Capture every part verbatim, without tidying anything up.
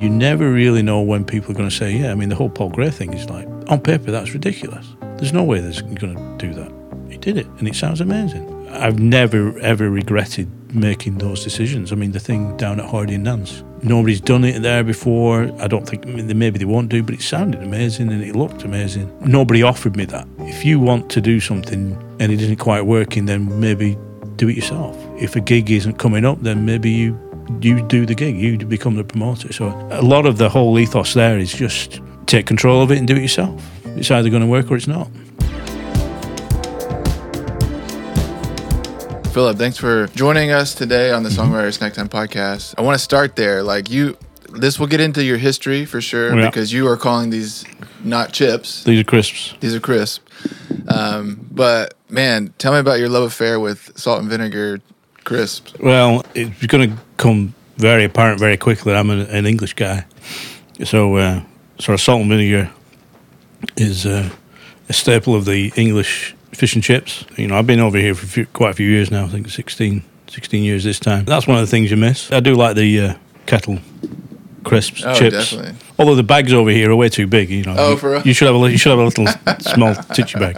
You never really know when people are going to say, yeah, I mean, the whole Paul Gray thing is like, on paper, that's ridiculous. There's no way that's going to do that. He did it, and it sounds amazing. I've never, ever regretted making those decisions. I mean, the thing down at Hardingham, nobody's done it there before. I don't think, I mean, maybe they won't do, but it sounded amazing and it looked amazing. Nobody offered me that. If you want to do something and it isn't quite working, then maybe do it yourself. If a gig isn't coming up, then maybe you you do the gig, you become the promoter. So a lot of the whole ethos there is just take control of it and do it yourself. It's either going to work or it's not. Philip, thanks for joining us today on the Songwriter Snack Time podcast. I want to start there. Like you, this will get into your history for sure, yeah. Because you are calling these not chips. These are crisps. These are crisps. Um, but man, tell me about your love affair with salt and vinegar crisps. Well, it's going to come very apparent very quickly. I'm an, an English guy, so uh, sort of salt and vinegar is uh, a staple of the English fish and chips. You know, I've been over here for few, quite a few years now, I think sixteen, sixteen years this time. That's one of the things you miss. I do like the uh, kettle crisps, oh, chips. Definitely. Although the bags over here are way too big, you know. Oh, for real? You should have a, you should have a little small titchy bag.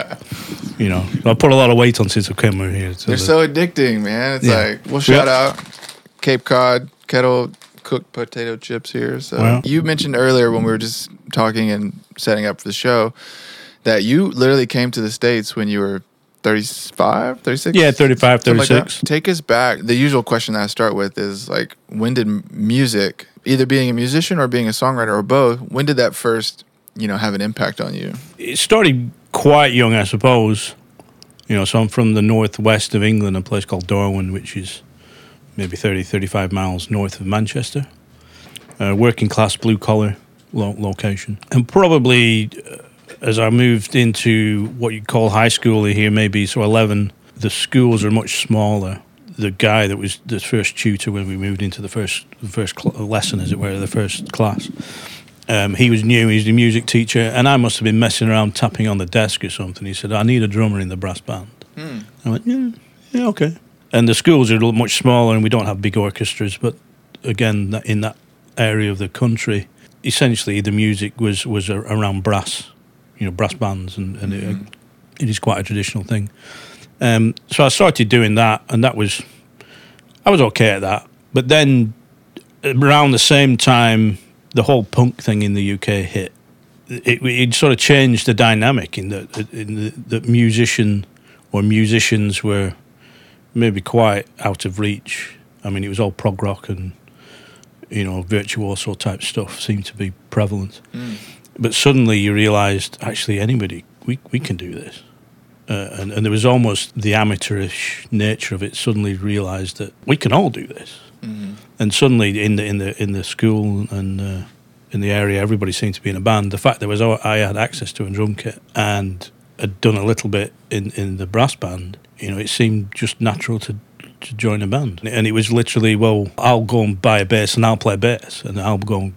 You know, I put a lot of weight on since I came over here. So They're the, so addicting, man. It's yeah. like, well, shout yep. out Cape Cod, kettle cooked potato chips here. So well, you mentioned earlier when we were just talking and setting up for the show, that you literally came to the States when you were thirty-five, thirty-six? Yeah, thirty-five, thirty-six. Like, take us back. The usual question that I start with is, like, when did music, either being a musician or being a songwriter or both, when did that first, you know, have an impact on you? It started quite young, I suppose. You know, so I'm from the northwest of England, a place called Darwin, which is maybe thirty, thirty-five miles north of Manchester. Uh, working-class, blue-collar lo- location. And probably... Uh, As I moved into what you'd call high school here, maybe, so eleven, the schools are much smaller. The guy that was the first tutor when we moved into the first the first cl- lesson, as it were, the first class, um, he was new, he was the music teacher, and I must have been messing around tapping on the desk or something. He said, I need a drummer in the brass band. Mm. I went, yeah, yeah, okay. And the schools are much smaller and we don't have big orchestras, but again, in that area of the country, essentially the music was, was around brass. You know, brass bands, and, and mm-hmm. it, it is quite a traditional thing. Um, so I started doing that, and that was, I was okay at that. But then around the same time, the whole punk thing in the U K hit. It, it, it sort of changed the dynamic in that in the, the musician or musicians were maybe quite out of reach. I mean, it was all prog rock and, you know, virtuoso type stuff seemed to be prevalent. Mm. But suddenly you realised, actually, anybody, we, we can do this. Uh, and, and there was almost the amateurish nature of it. Suddenly realised that we can all do this. Mm-hmm. And suddenly in the in the in the school and uh, in the area, everybody seemed to be in a band. The fact that was oh, I had access to a drum kit and had done a little bit in, in the brass band. You know, it seemed just natural to to join a band. And it was literally, well, I'll go and buy a bass and I'll play bass and I'll go and.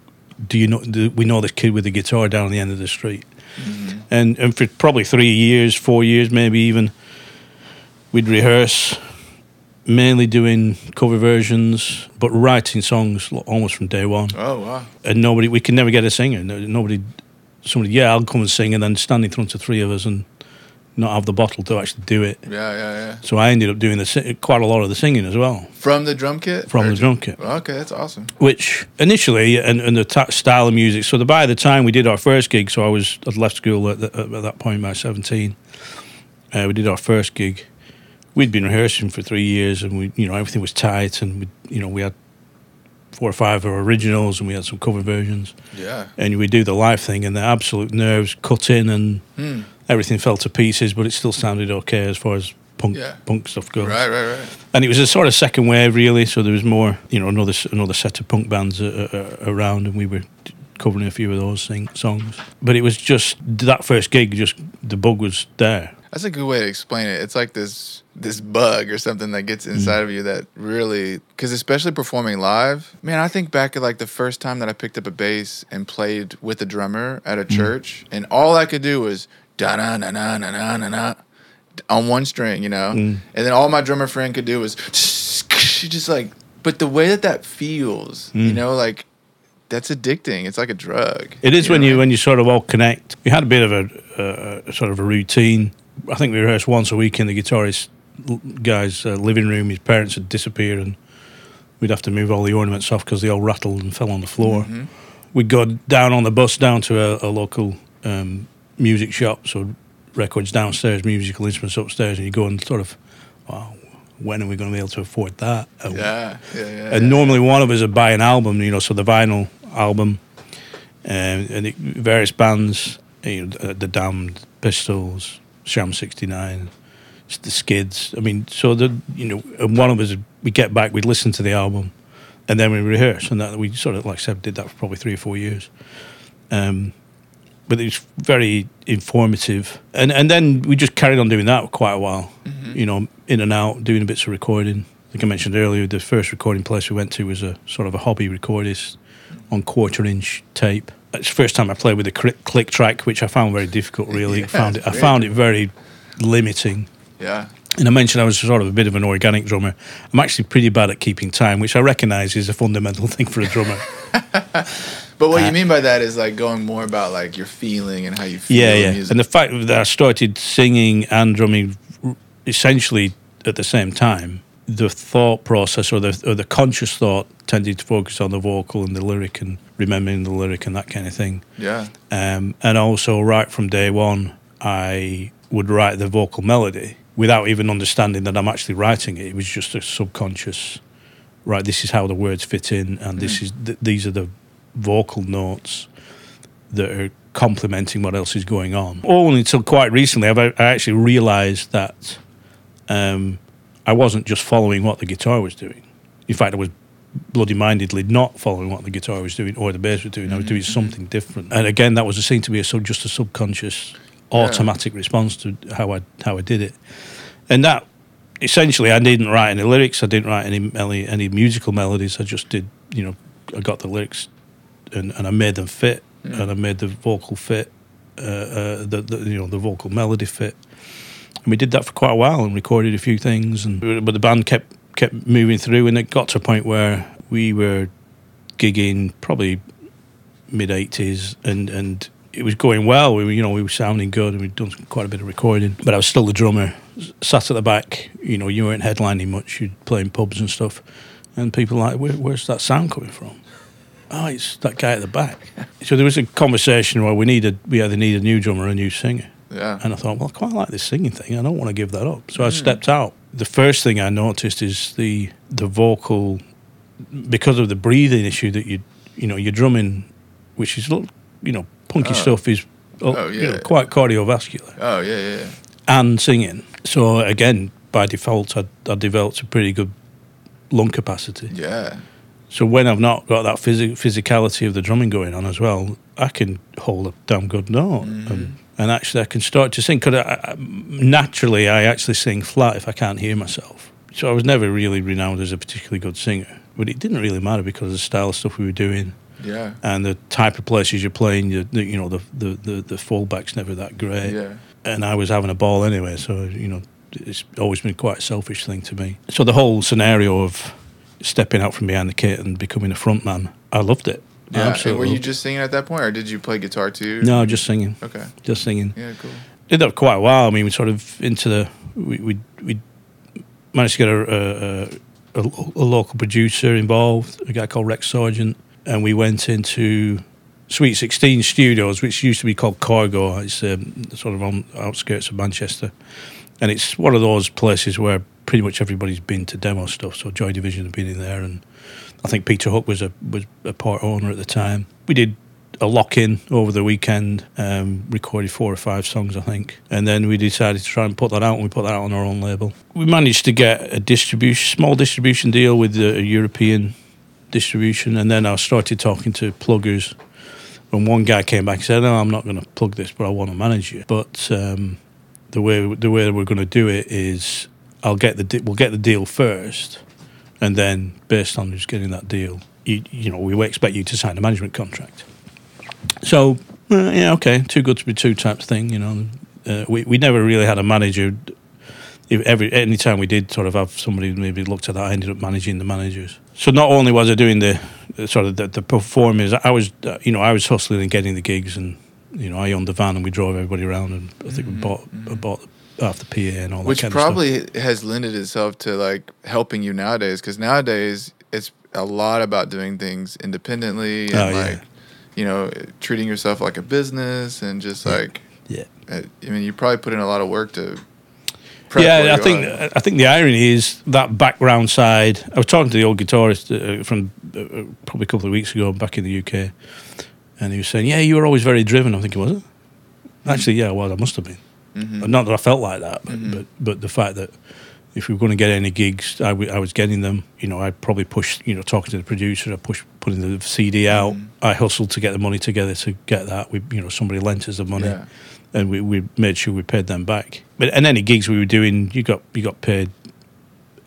Do you know? Do we know this kid with the guitar down at the end of the street, mm. and and for probably three years, four years, maybe even, we'd rehearse, mainly doing cover versions, but writing songs almost from day one. Oh wow! And nobody, we could never get a singer. Nobody, somebody, yeah, I'll come and sing, and then stand in front of three of us and not have the bottle to actually do it. Yeah, yeah, yeah. So I ended up doing the, quite a lot of the singing as well. From the drum kit? From or the drum kit. Okay, that's awesome. Which initially, and, and the t- style of music, so the, by the time we did our first gig, so I was, I'd left school at, the, at that point, by seventeen, uh, we did our first gig. We'd been rehearsing for three years and we, you know, everything was tight and we, you know, we had four or five of our originals and we had some cover versions. Yeah. And we do the live thing and the absolute nerves cut in and... Hmm. Everything fell to pieces, but it still sounded okay as far as punk yeah. punk stuff goes. Right, right, right. And it was a sort of second wave, really. So there was more, you know, another another set of punk bands uh, uh, around, and we were covering a few of those sing- songs. But it was just that first gig. Just the bug was there. That's a good way to explain it. It's like this this bug or something that gets inside mm. of you that really, because especially performing live, man, I think back at like the first time that I picked up a bass and played with a drummer at a mm. church, and all I could do was. Da na na na na na na na on one string, you know, mm. and then all my drummer friend could do was just like, but the way that that feels, mm. you know, like That's addicting. It's like a drug. It is, you when know? you when you sort of all connect. We had a bit of a uh, sort of a routine. I think we rehearsed once a week in the guitarist guy's uh, living room. His parents would disappear and we'd have to move all the ornaments off because they all rattled and fell on the floor. Mm-hmm. We'd go down on the bus down to a, a local um, music shop, so records downstairs, musical instruments upstairs, and you go and sort of, wow, when are we going to be able to afford that? Yeah, yeah, yeah. And normally one of us would buy an album, you know, so the vinyl album, um, and it, various bands, you know, The Damned, Pistols, Sham sixty-nine, the Skids. I mean, so the you know, and one of us, we'd get back, we'd listen to the album, and then we rehearse, and that we sort of, like I said, did that for probably three or four years. Um, but it was very informative, and and then we just carried on doing that for quite a while, mm-hmm. you know, in and out, doing bits of recording. Like I mentioned earlier, the first recording place we went to was a sort of a hobby recordist on quarter-inch tape. It's the first time I played with a click track, which I found very difficult, really. yeah, found it, I found it very limiting. Yeah. And I mentioned I was sort of a bit of an organic drummer. I'm actually pretty bad at keeping time, which I recognise is a fundamental thing for a drummer. But what uh, you mean by that is like going more about like your feeling and how you feel. Yeah, yeah. Music. And the fact that I started singing and drumming essentially at the same time, the thought process or the or the conscious thought tended to focus on the vocal and the lyric and remembering the lyric and that kind of thing. Yeah. Um, and also right from day one, I would write the vocal melody without even understanding that I'm actually writing it. It was just a subconscious, right, this is how the words fit in and mm. this is th- these are the vocal notes that are complementing what else is going on. Only until quite recently I've, I actually realised that um, I wasn't just following what the guitar was doing. In fact, I was bloody-mindedly not following what the guitar was doing or the bass was doing. Mm-hmm. I was doing something different. And again, that was seen to be a sub, just a subconscious automatic yeah. response to how I how I did it. And that, essentially, I didn't write any lyrics. I didn't write any any, any musical melodies. I just did, you know, I got the lyrics and, and I made them fit. Mm. And I made the vocal fit, uh, uh, the, the you know, the vocal melody fit. And we did that for quite a while and recorded a few things. And But the band kept kept moving through and it got to a point where we were gigging probably mid-eighties and, and it was going well. We were, you know, we were sounding good and we'd done quite a bit of recording. But I was still the drummer, sat at the back. You know, you weren't headlining much. You'd play in pubs and stuff. And people were like, Where, where's that sound coming from? Oh, it's that guy at the back. So there was a conversation where we needed, we either need a new drummer or a new singer. Yeah. And I thought, well, I quite like this singing thing. I don't want to give that up. So mm. I stepped out. The first thing I noticed is the the vocal, because of the breathing issue that you, you know, you're drumming, which is, you know, punky oh. stuff is oh, yeah. you know, quite cardiovascular. Oh, yeah, yeah, yeah. And singing. So again, by default, I, I developed a pretty good lung capacity. Yeah. So when I've not got that phys- physicality of the drumming going on as well, I can hold a damn good note. Mm. And, and actually I can start to sing. Cause I, I, naturally I actually sing flat if I can't hear myself. So I was never really renowned as a particularly good singer. But it didn't really matter because of the style of stuff we were doing. Yeah. And the type of places you're playing, you, you know, the, the, the, the fallback's never that great. Yeah. And I was having a ball anyway, so, you know, it's always been quite a selfish thing to me. So the whole scenario of stepping out from behind the kit and becoming a front man, I loved it. Yeah, absolutely. And were you just singing at that point, or did you play guitar too? No, just singing. Okay. Just singing. Yeah, cool. Did that for quite a while. I mean, we sort of into the... We we, we managed to get a, a, a, a local producer involved, a guy called Rex Sergeant, and we went into Sweet sixteen Studios, which used to be called Cargo. It's um, sort of on the outskirts of Manchester. And it's one of those places where pretty much everybody's been to demo stuff. So Joy Division had been in there, and I think Peter Hook was a was a part owner at the time. We did a lock-in over the weekend, um, recorded four or five songs, I think. And then we decided to try and put that out, and we put that out on our own label. We managed to get a distribution, small distribution deal with a European distribution, and then I started talking to pluggers. And one guy came back and said, no, I'm not going to plug this, but I want to manage you. But um, the way the way we're going to do it is... I'll get the de- we'll get the deal first, and then based on who's getting that deal, you, you know, we expect you to sign a management contract. So uh, yeah, okay, too good to be true type thing, you know. Uh, we we never really had a manager every any time we did sort of have somebody maybe looked at that, I ended up managing the managers. So not only was I doing the sort of the, the performers, I was you know I was hustling and getting the gigs, and you know I owned the van and we drove everybody around, and I think mm-hmm. we bought I bought half the P A and all that. Which kind probably of stuff. Has lended itself to like helping you nowadays, because nowadays it's a lot about doing things independently and oh, yeah. like you know treating yourself like a business and just like yeah. I mean, you probably put in a lot of work to. Yeah, I think on. I think the irony is that background side. I was talking to the old guitarist uh, from uh, probably a couple of weeks ago back in the U K, and he was saying, "Yeah, you were always very driven." I'm thinking, was it? Mm-hmm. Actually, yeah, I was. I must have been. Mm-hmm. Not that I felt like that, but, mm-hmm. but but the fact that if we were going to get any gigs, I, w- I was getting them. You know, I probably pushed. You know, talking to the producer, I pushed putting the C D out. Mm-hmm. I hustled to get the money together to get that. We, you know, somebody lent us the money. Yeah. And we, we made sure we paid them back. But and any gigs we were doing, you got you got paid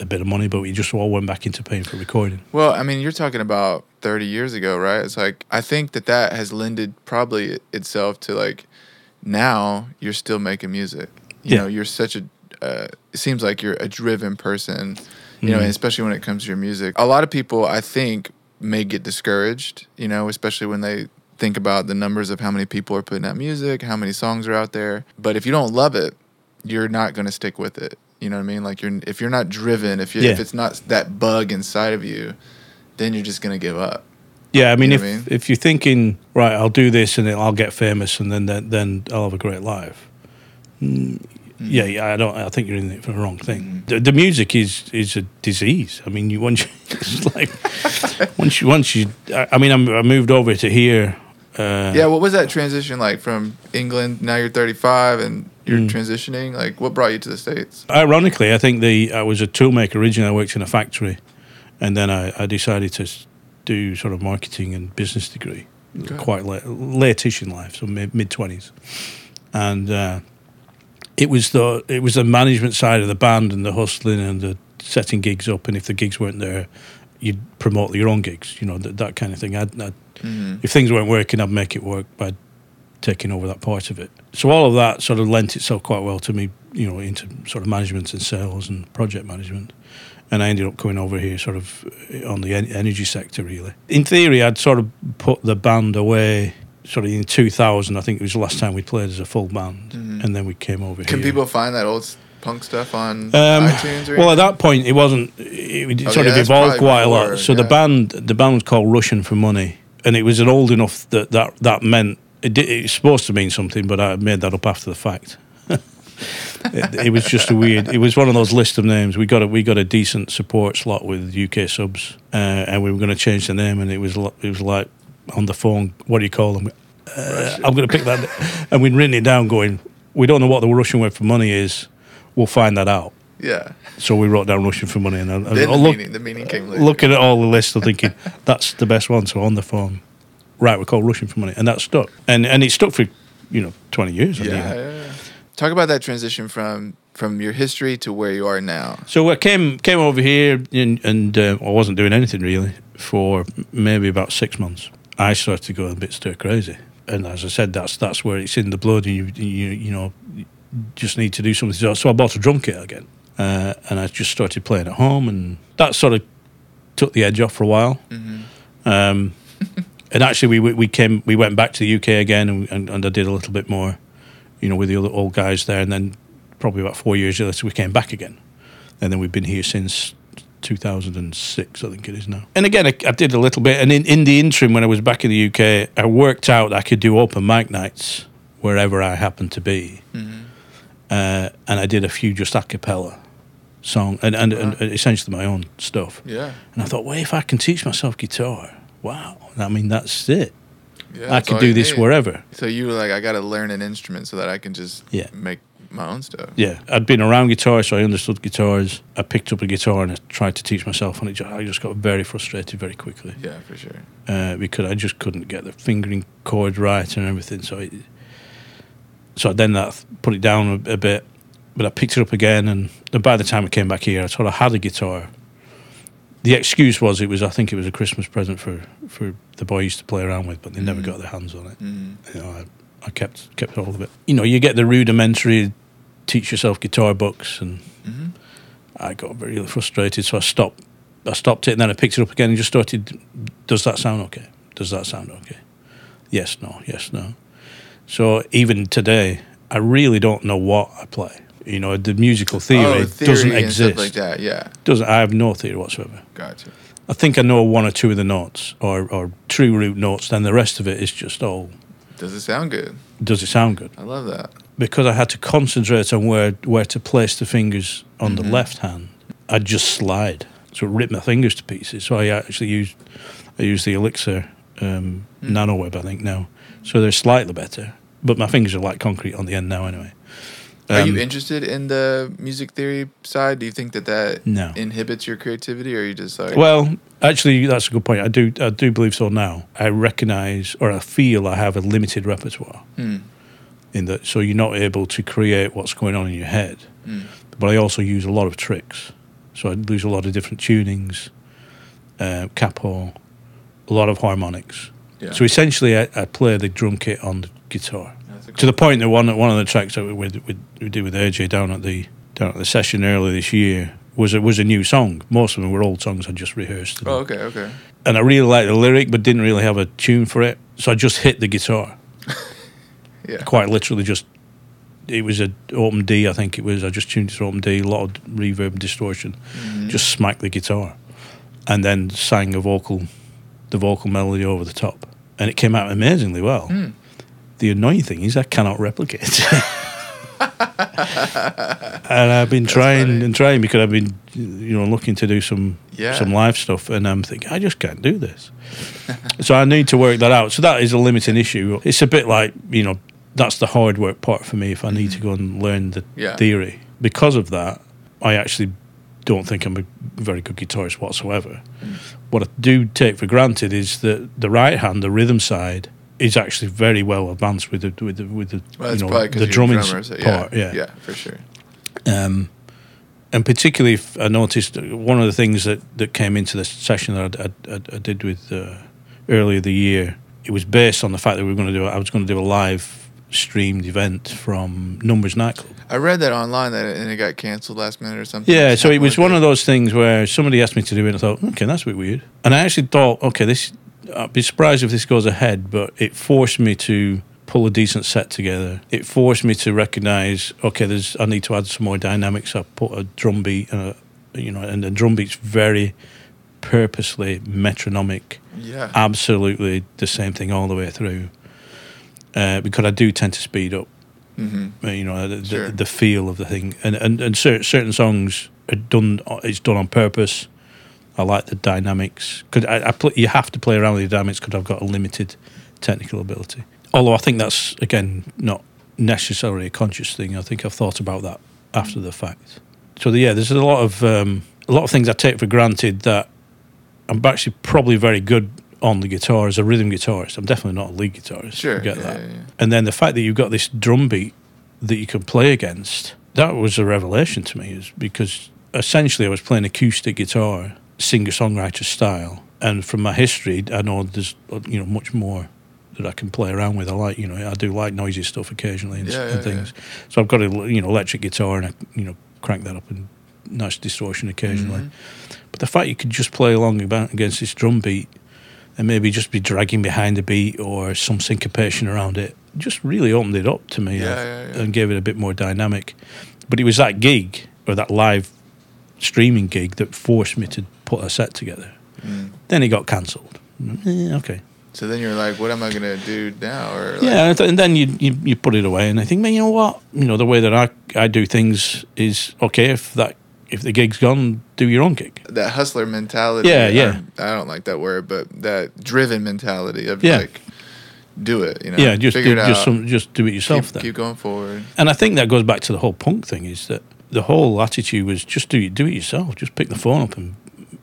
a bit of money, but we just all went back into paying for recording. Well, I mean, you're talking about thirty years ago, right? It's like, I think that that has lended probably itself to like, now you're still making music. You yeah. know, you're such a, uh, it seems like you're a driven person, you mm. know, and especially when it comes to your music. A lot of people, I think, may get discouraged, you know, especially when they think about the numbers of how many people are putting out music, how many songs are out there. But if you don't love it, you're not going to stick with it. You know what I mean? Like, you're if you're not driven, if you yeah. if it's not that bug inside of you, then you're just going to give up. Yeah, I mean, you know if I mean? if you're thinking, right, I'll do this and I'll get famous and then then, then I'll have a great life. Mm, mm-hmm. Yeah, yeah, I don't. I think you're in it for the wrong thing. Mm-hmm. The, the music is is a disease. I mean, you once you, it's like once you once you. I, I mean, I'm, I moved over to here. Uh, yeah, what was that transition like from England? Now you're thirty-five and you're mm. transitioning. Like, what brought you to the States? Ironically, I think the I was a toolmaker originally. I worked in a factory, and then I, I decided to do sort of marketing and business degree, okay. quite late, late-ish in life, so mid twenties, and uh, it was the it was the management side of the band and the hustling and the setting gigs up, and if the gigs weren't there, you'd promote your own gigs, you know, that, that kind of thing. I'd, I'd Mm-hmm. If things weren't working, I'd make it work by taking over that part of it. So all of that sort of lent itself quite well to me, you know, into sort of management and sales and project management. And I ended up coming over here sort of on the en- energy sector, really. In theory, I'd sort of put the band away sort of in two thousand. I think it was the last time we played as a full band. Mm-hmm. And then we came over Can here. Can people find that old punk stuff on um, iTunes? Or well, anything? At that point, it wasn't... It, it oh, sort yeah, of evolved quite before, a lot. So yeah. the band the band was called Russian for Money. And it was an old enough that that, that meant, it did, it's supposed to mean something, but I made that up after the fact. it, it was just a weird, it was one of those list of names. We got a, we got a decent support slot with U K Subs, uh, and we were going to change the name, and it was it was like on the phone, what do you call them? Uh, I'm going to pick that. And we'd written it down going, we don't know what the Russian word for money is, we'll find that out. Yeah. So we wrote down Russian for Money, and I, then I, the, look, meaning, the meaning came later. Looking at all the lists, I'm thinking that's the best one. So on the phone, right, we're called Russian for Money, and that stuck, and and it stuck for, you know, twenty years. I yeah, think. Yeah, yeah. Talk about that transition from from your history to where you are now. So I came came over here, in, and uh, I wasn't doing anything really for maybe about six months. I started to go a bit stir crazy, and as I said, that's that's where it's in the blood, and you you you know, just need to do something. So I bought a drum kit again. Uh, and I just started playing at home, and that sort of took the edge off for a while. Mm-hmm. Um, and actually, we we came we went back to the U K again, and, and, and I did a little bit more, you know, with the other old guys there. And then probably about four years later, we came back again, and then we've been here since two thousand six, I think it is now. And again, I, I did a little bit, and in, in the interim, when I was back in the U K, I worked out I could do open mic nights wherever I happened to be, mm-hmm. uh, and I did a few just a cappella. Song and, and, wow. and essentially my own stuff. Yeah. And I thought, well, if I can teach myself guitar, wow. I mean, that's it. Yeah, I can do this need. wherever. So you were like, I got to learn an instrument so that I can just yeah. make my own stuff. Yeah. I'd been around guitar, so I understood guitars. I picked up a guitar and I tried to teach myself, and it just, I just got very frustrated very quickly. Yeah, for sure. Uh, because I just couldn't get the fingering chord right and everything. So, it, so then that put it down a, a bit. But I picked it up again, and by the time I came back here, I sort of had a guitar. The excuse was it was, I think it was a Christmas present for, for the boy I used to play around with, but they mm. never got their hands on it. Mm. You know, I, I kept kept all of it. You know, you get the rudimentary teach yourself guitar books, and mm-hmm. I got really frustrated, so I stopped. I stopped it, and then I picked it up again and just started. Does that sound okay? Does that sound okay? Yes, no, yes, no. So even today, I really don't know what I play. You know, the musical theory, oh, theory doesn't and exist. Stuff like that, yeah. Doesn't. I have no theory whatsoever. Gotcha. I think I know one or two of the notes, or, or true root notes. Then the rest of it is just all. Does it sound good? Does it sound good? I love that. Because I had to concentrate on where where to place the fingers on mm-hmm. the left hand. I'd just slide, so it ripped my fingers to pieces. So I actually used I used the Elixir um, mm. nanoweb, I think now. So they're slightly better, but my fingers are like concrete on the end now anyway. Um, are you interested in the music theory side? Do you think that that no. inhibits your creativity, or are you just like... Well, actually, that's a good point. I do I do believe so now. I recognise, or I feel I have a limited repertoire. Mm. In that, so you're not able to create what's going on in your head. Mm. But I also use a lot of tricks. So I use a lot of different tunings, uh, capo, a lot of harmonics. Yeah. So essentially, I, I play the drum kit on the guitar. To the point that one one of the tracks that we, we, we did with A J down at the down at the session earlier this year was a, was a new song. Most of them were old songs I just rehearsed. And, oh, okay, okay. And I really liked the lyric, but didn't really have a tune for it, so I just hit the guitar. Yeah. Quite literally, just it was an open D, I think it was. I just tuned it to open D, a lot of reverb and distortion, mm-hmm. just smacked the guitar, and then sang a vocal, the vocal melody over the top, and it came out amazingly well. Mm. The annoying thing is I cannot replicate. And I've been That's trying funny. and trying because I've been, you know, looking to do some yeah. some live stuff, and I'm thinking I just can't do this. So I need to work that out. So that is a limiting issue. It's a bit like, you know, that's the hard work part for me. If I need mm-hmm. to go and learn the yeah. theory, because of that, I actually don't think I'm a very good guitarist whatsoever. Mm. What I do take for granted is that the right hand, the rhythm side, is actually very well advanced with the with the with the, well, you know, the drumming drummers, part, yeah, yeah, yeah, for sure. Um, and particularly, if I noticed one of the things that, that came into the session that I, I, I did with uh, earlier the year. It was based on the fact that we were going to do. I was going to do a live streamed event from Numbers Nightclub. I read that online that it, and it got cancelled last minute or something. Yeah, so it was one of those things where somebody asked me to do it, and I thought, okay, that's a bit weird. And I actually thought, okay, this. I'd be surprised if this goes ahead, but it forced me to pull a decent set together. It forced me to recognise, okay, there's I need to add some more dynamics. I put a drum beat, and a, you know, and the drum beat's very purposely metronomic. Yeah, absolutely the same thing all the way through. Uh, because I do tend to speed up. Mm-hmm. You know, the, sure. the, the feel of the thing, and and and cer- certain songs are done. It's done on purpose. I like the dynamics. Could I, I play, you have to play around with the dynamics because I've got a limited technical ability. Although I think that's, again, not necessarily a conscious thing. I think I've thought about that after the fact. So, the, yeah, there's a lot of um, a lot of things I take for granted that I'm actually probably very good on the guitar as a rhythm guitarist. I'm definitely not a lead guitarist. Sure. Get yeah, that. Yeah, yeah. And then the fact that you've got this drum beat that you can play against, that was a revelation to me, is because essentially I was playing acoustic guitar singer-songwriter style, and from my history I know there's, you know, much more that I can play around with. I like, you know, I do like noisy stuff occasionally and, yeah, and yeah, things yeah. So I've got a, you know, electric guitar, and I, you know, crank that up and nice distortion occasionally. Mm-hmm. But the fact you could just play along against this drum beat and maybe just be dragging behind the beat or some syncopation around it just really opened it up to me. Yeah, yeah, yeah. And gave it a bit more dynamic. But it was that gig, or that live streaming gig, that forced me to put a set together. Mm. Then it got cancelled. Eh, okay. So then you're like, what am I going to do now? Or like- yeah, and then you, you you put it away, and I think, man, you know what? You know, the way that I I do things is, okay, if that if the gig's gone, do your own gig. That hustler mentality. Yeah, yeah. I, I don't like that word, but that driven mentality of yeah. like, do it, you know. Yeah, just, figure do, it just, out. Some, just do it yourself keep, then. Keep going forward. And I think that goes back to the whole punk thing, is that the whole attitude was just do do it yourself. Just pick the phone up and,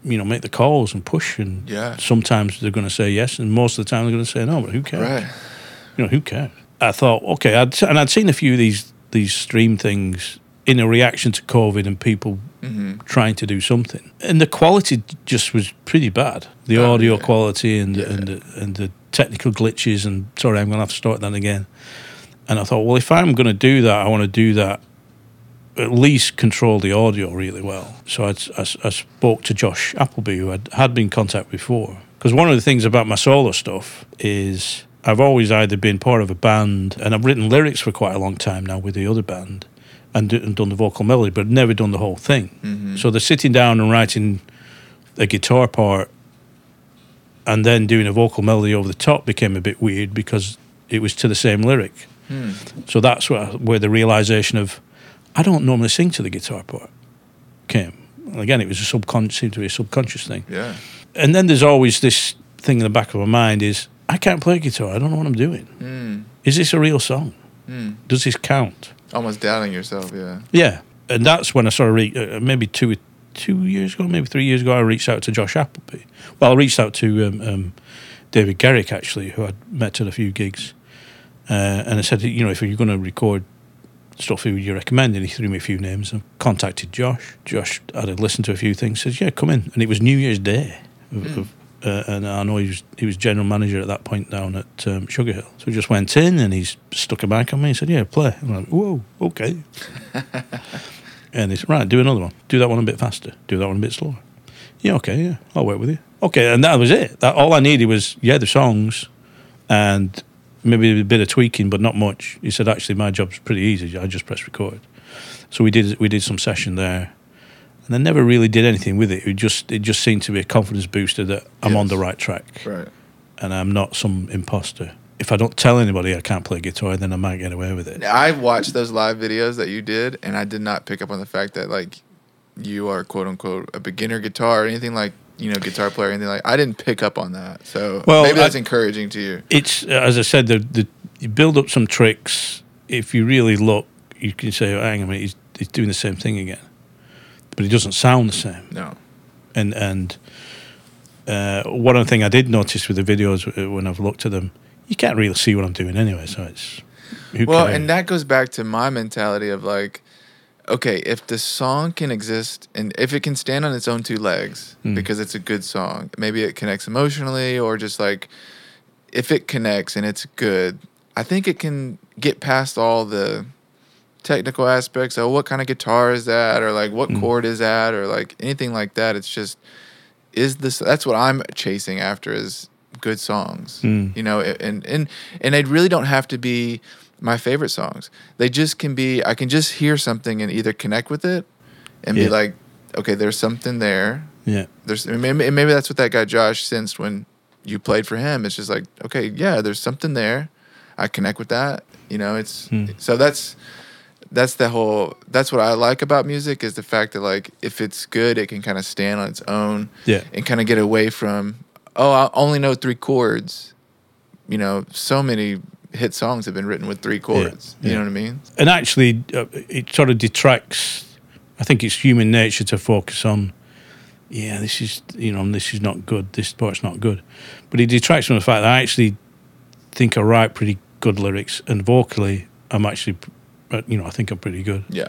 you know, make the calls and push. And yeah. sometimes they're going to say yes, and most of the time they're going to say no. But who cares? Right. You know, who cares? I thought, okay, I'd, and I'd seen a few of these these stream things in a reaction to COVID and people mm-hmm. trying to do something, and the quality just was pretty bad. The oh, audio yeah. quality and yeah. and the, and the technical glitches. And sorry, I'm going to have to start that again. And I thought, well, if I'm going to do that, I want to do that at least control the audio really well. So I, I, I spoke to Josh Appleby, who I had been in contact before. Because one of the things about my solo stuff is I've always either been part of a band, and I've written lyrics for quite a long time now with the other band, and, do, and done the vocal melody, but never done the whole thing. Mm-hmm. So they're sitting down and writing a guitar part and then doing a vocal melody over the top became a bit weird because it was to the same lyric. Mm. So that's where, where the realisation of, I don't normally sing to the guitar part, came. And again, it was a subconscious, seemed to be a subconscious thing. Yeah. And then there's always this thing in the back of my mind is, I can't play guitar, I don't know what I'm doing. Mm. Is this a real song? Mm. Does this count? Almost doubting yourself, yeah. Yeah, and that's when I sort of, re- uh, maybe two two years ago, maybe three years ago, I reached out to Josh Appleby. Well, I reached out to um, um, David Garrick, actually, who I'd met at a few gigs. Uh, and I said, you know, if you're going to record stuff, who would you recommend? And he threw me a few names and contacted Josh. Josh had listened to a few things, says, yeah, come in. And it was New Year's Day of, mm. of Uh, and I know he was, he was general manager at that point down at um, Sugar Hill. So he just went in and he stuck a mic on me and said, yeah, play. And I'm like, whoa, okay. And he said, right, do another one. Do that one a bit faster. Do that one a bit slower. Yeah, okay, yeah, I'll work with you. Okay, and that was it. That, all I needed was, yeah, the songs and maybe a bit of tweaking, but not much. He said, actually, my job's pretty easy. I just press record. So we did we did some session there. And I never really did anything with it. It just it just seemed to be a confidence booster that I'm yes. on the right track. Right. And I'm not some imposter. If I don't tell anybody I can't play guitar, then I might get away with it. I watched those live videos that you did, and I did not pick up on the fact that, like, you are, quote-unquote, a beginner guitar or anything like, you know, guitar player or anything like I didn't pick up on that. So well, maybe that's I, encouraging to you. It's, as I said, the, the you build up some tricks. If you really look, you can say, oh, hang on a minute, he's, he's doing the same thing again. But it doesn't sound the same. No. And and uh, one other thing I did notice with the videos when I've looked at them, you can't really see what I'm doing anyway. So it's who well, cares? And that goes back to my mentality of like, okay, if the song can exist and if it can stand on its own two legs mm. because it's a good song, maybe it connects emotionally or just like if it connects and it's good, I think it can get past all the technical aspects. Oh, what kind of guitar is that? Or like what mm. chord is that? Or like anything like that. It's just, is this, that's what I'm chasing after is good songs, mm. you know, and, and, and they really don't have to be my favorite songs. They just can be, I can just hear something and either connect with it and yeah. be like, okay, there's something there. Yeah. There's, and maybe, and maybe that's what that guy Josh sensed when you played for him. It's just like, okay, yeah, there's something there. I connect with that, you know, it's, mm. so that's, That's the whole, that's what I like about music is the fact that, like, if it's good, it can kind of stand on its own yeah. and kind of get away from, oh, I only know three chords. You know, so many hit songs have been written with three chords. Yeah. You yeah. know what I mean? And actually, uh, it sort of detracts, I think it's human nature to focus on, yeah, this is, you know, this is not good, this part's not good. But it detracts from the fact that I actually think I write pretty good lyrics and vocally, I'm actually. But, you know, I think I'm pretty good. Yeah.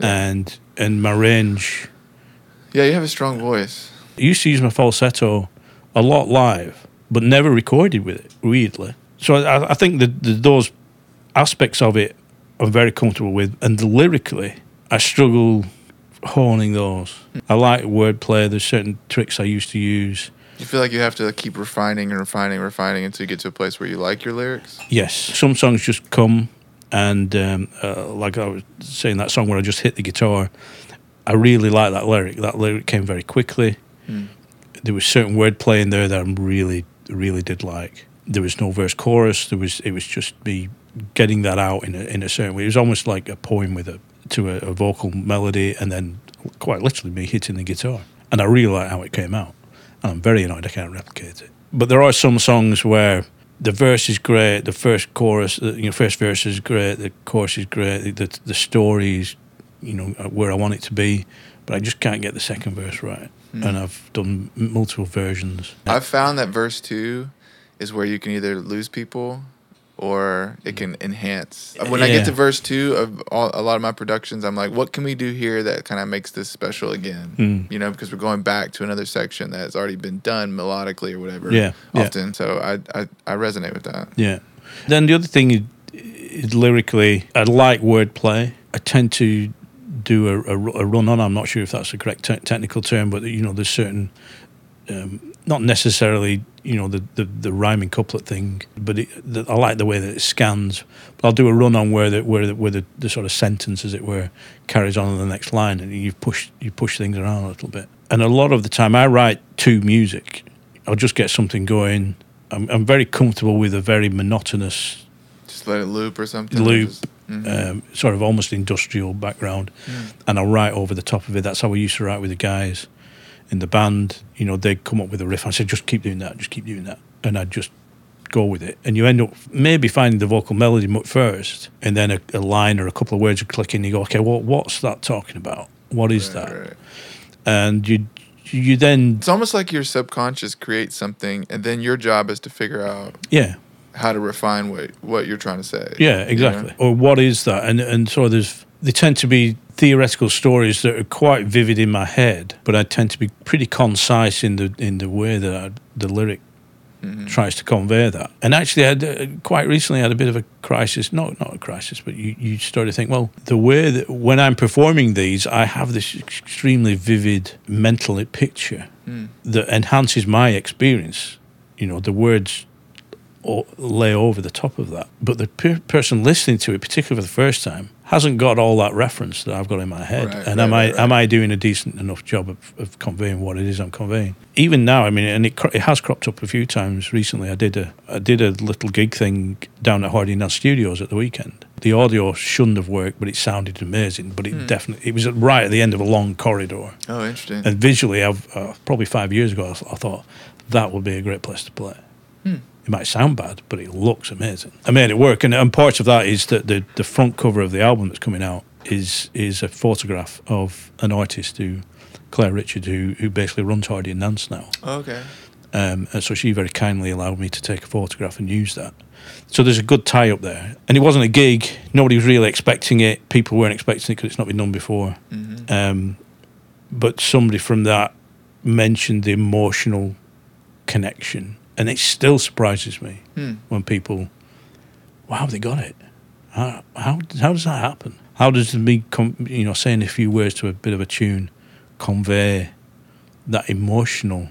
yeah. And and my range. Yeah, you have a strong voice. I used to use my falsetto a lot live, but never recorded with it, weirdly. So I, I think that those aspects of it I'm very comfortable with. And lyrically, I struggle honing those. Mm. I like wordplay. There's certain tricks I used to use. You feel like you have to keep refining and refining and refining until you get to a place where you like your lyrics? Yes. Some songs just come. And um, uh, like I was saying, that song where I just hit the guitar, I really like that lyric. That lyric came very quickly. Mm. There was certain wordplay in there that I really, really did like. There was no verse chorus. There was it was just me getting that out in a, in a certain way. It was almost like a poem with a to a, a vocal melody, and then quite literally me hitting the guitar. And I really like how it came out. And I'm very annoyed I can't replicate it. But there are some songs where. The verse is great. The first chorus, you know, first verse is great. The chorus is great. The the story is, you know, where I want it to be, but I just can't get the second verse right. Mm. And I've done multiple versions. I've found that verse two is where you can either lose people, or it can enhance. When yeah. I get to verse two of all, a lot of my productions, I'm like, what can we do here that kind of makes this special again? Mm. You know, because we're going back to another section that's already been done melodically or whatever. Yeah, often. Yeah. So I, I I resonate with that. Yeah. Then the other thing is, is lyrically, I like wordplay. I tend to do a, a, a run on. I'm not sure if that's the correct te technical term, but you know, there's certain, um, not necessarily, you know, the the, the rhyming couplet thing, but it, the, I like the way that it scans. But I'll do a run on where the where the, where the, the sort of sentence, as it were, carries on to the next line, and you push you push things around a little bit. And a lot of the time, I write to music. I'll just get something going. I'm I'm very comfortable with a very monotonous. Just let it loop or something. Loop. Just, mm-hmm. um, sort of almost industrial background, mm. and I'll write over the top of it. That's how we used to write with the guys in the band. You know, they'd come up with a riff. I said, just keep doing that, just keep doing that, and I'd just go with it. And you end up maybe finding the vocal melody first, and then a, a line or a couple of words are clicking. You go, okay, well, what's that talking about? What is right, that? Right. And you you then it's almost like your subconscious creates something, and then your job is to figure out. Yeah. How to refine what what you're trying to say. Yeah, exactly. You know? Or what is that? And and so there's they tend to be theoretical stories that are quite vivid in my head, but I tend to be pretty concise in the in the way that I, the lyric mm-hmm. tries to convey that. And actually, I had, uh, quite recently I had a bit of a crisis. No, not a crisis, but you you start to think, well, the way that when I'm performing these, I have this extremely vivid mental picture mm. that enhances my experience. You know, the words. Or lay over the top of that, but the per person listening to it, particularly for the first time, hasn't got all that reference that I've got in my head. Right, and right, am I right. am I doing a decent enough job of, of conveying what it is I'm conveying? Even now, I mean, and it, it has cropped up a few times recently. I did a I did a little gig thing down at Hardingham Studios at the weekend. The audio shouldn't have worked, but it sounded amazing. But it hmm. definitely it was right at the end of a long corridor. Oh, interesting. And visually, I've uh, probably five years ago, I, I thought that would be a great place to play. Hmm. It might sound bad, but it looks amazing. I made it work, and, and part of that is that the, the front cover of the album that's coming out is is a photograph of an artist who, Claire Richard, who who basically runs Hardy and Nance now. Okay. Um, and so she very kindly allowed me to take a photograph and use that. So there's a good tie up there, and it wasn't a gig. Nobody was really expecting it. People weren't expecting it because it's not been done before. Mm-hmm. Um, but somebody from that mentioned the emotional connection. And it still surprises me hmm. when people, wow, well, they got it. How, how how does that happen? How does me, you know, saying a few words to a bit of a tune, convey that emotional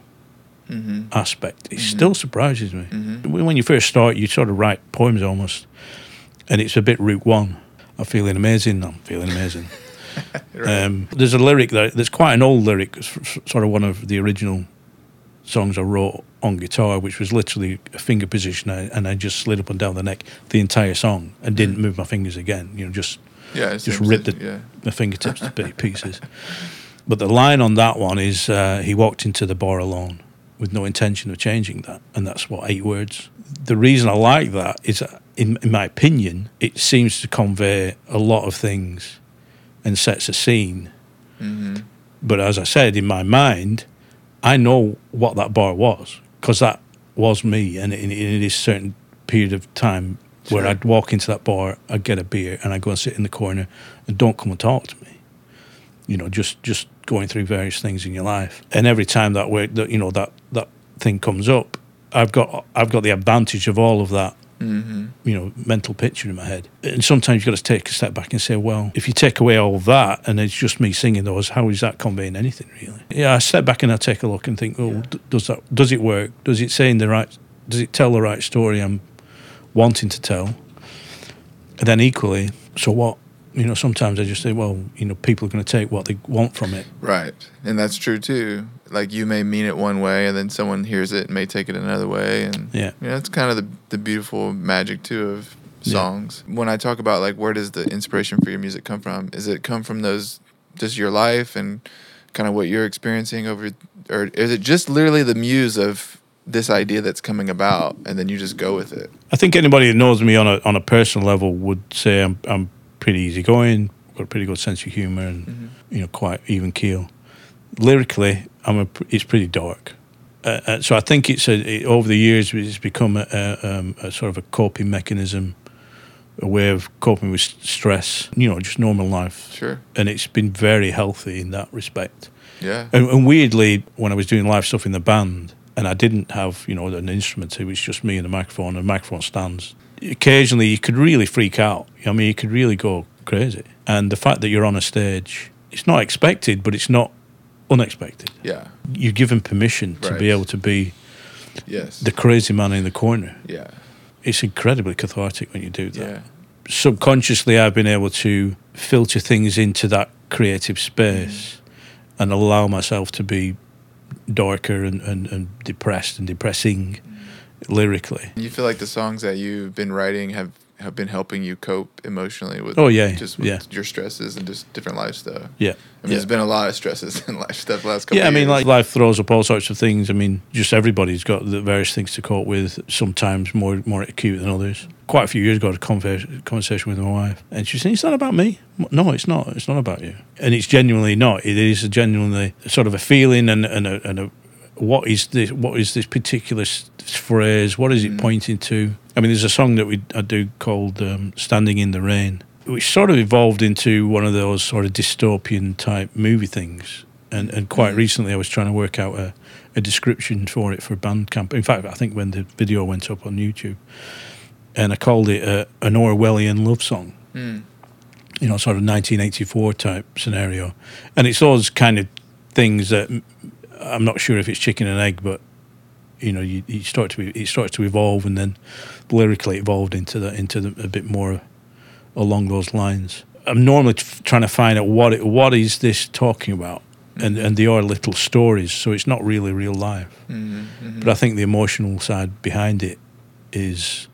mm-hmm. aspect? It mm-hmm. still surprises me. Mm-hmm. When you first start, you sort of write poems almost, and it's a bit route one. I'm feeling amazing. I'm feeling amazing. Right. um, there's a lyric there, that's quite an old lyric, sort of one of the original songs I wrote on guitar, which was literally a finger position, and I just slid up and down the neck the entire song and didn't move my fingers again. You know, just yeah, just ripped the, yeah. my fingertips to pieces. But the line on that one is, uh, he walked into the bar alone with no intention of changing that, and that's what eight words. The reason I like that is, in, in my opinion, it seems to convey a lot of things and sets a scene. Mm-hmm. But as I said, in my mind, I know what that bar was. Because that was me, and in, in this certain period of time where sure. I'd walk into that bar, I'd get a beer, and I'd go and sit in the corner, and don't come and talk to me. You know, just just going through various things in your life, and every time that way, that you know that that thing comes up, I've got I've got the advantage of all of that, mm-hmm. you know, mental picture in my head. And sometimes you've got to take a step back and say, well, if you take away all that, and it's just me singing those, how is that conveying anything really? Yeah, I step back and I take a look and think, oh, yeah. d does that does it work? Does it say in the right? Does it tell the right story I'm wanting to tell? And then equally, so what? You know, sometimes I just say, well, you know, people are going to take what they want from it. Right, and that's true too. Like you may mean it one way, and then someone hears it and may take it another way, and yeah, you know, that's kind of the the beautiful magic too of songs. Yeah. When I talk about like where does the inspiration for your music come from, is it come from those just your life and kind of what you're experiencing over, or is it just literally the muse of this idea that's coming about, and then you just go with it? I think anybody that knows me on a on a personal level would say I'm I'm pretty easygoing, got a pretty good sense of humor, and mm-hmm. you know, quite even keel. Lyrically, I'm a, it's pretty dark. Uh, uh, so I think it's a, it, over the years it's become a, a, um, a sort of a coping mechanism, a way of coping with stress, you know, just normal life. Sure. And it's been very healthy in that respect. Yeah. And, and weirdly, when I was doing live stuff in the band, and I didn't have, you know, an instrument, it was just me and a microphone and microphone stands. Occasionally, you could really freak out. I mean, you could really go crazy. And the fact that you're on a stage, it's not expected, but it's not unexpected. Yeah. You're given permission to right. be able to be yes. the crazy man in the corner. Yeah. It's incredibly cathartic when you do that. Yeah. Subconsciously, I've been able to filter things into that creative space mm. and allow myself to be darker and, and, and depressed and depressing mm. lyrically. You feel like the songs that you've been writing have, have been helping you cope emotionally with oh yeah just with yeah. your stresses and just different life stuff? Yeah. I mean, yeah. there's been a lot of stresses and life stuff the last couple yeah, of years. Yeah, I mean, like life throws up all sorts of things. I mean, just everybody's got the various things to cope with, sometimes more more acute than others. Quite a few years ago, I had a converse, conversation with my wife, and she said, it's not about me. No, it's not. It's not about you. And it's genuinely not. It is genuinely sort of a feeling and, and, a, and a, what is this What is this particular phrase? What is it mm. pointing to? I mean, there's a song that we I do called um, Standing in the Rain, which sort of evolved into one of those sort of dystopian type movie things. And and quite mm. recently I was trying to work out a, a description for it for Bandcamp. In fact, I think when the video went up on YouTube, and I called it a, an Orwellian love song, mm. you know, sort of nineteen eighty-four type scenario. And it's those kind of things that I'm not sure if it's chicken and egg, but you know, you, you start to be, it starts to evolve, and then lyrically evolved into that, into the, a bit more along those lines. I'm normally t- trying to find out what it, what is this talking about, and and they are little stories, so it's not really real life. Mm-hmm, mm-hmm. But I think the emotional side behind it is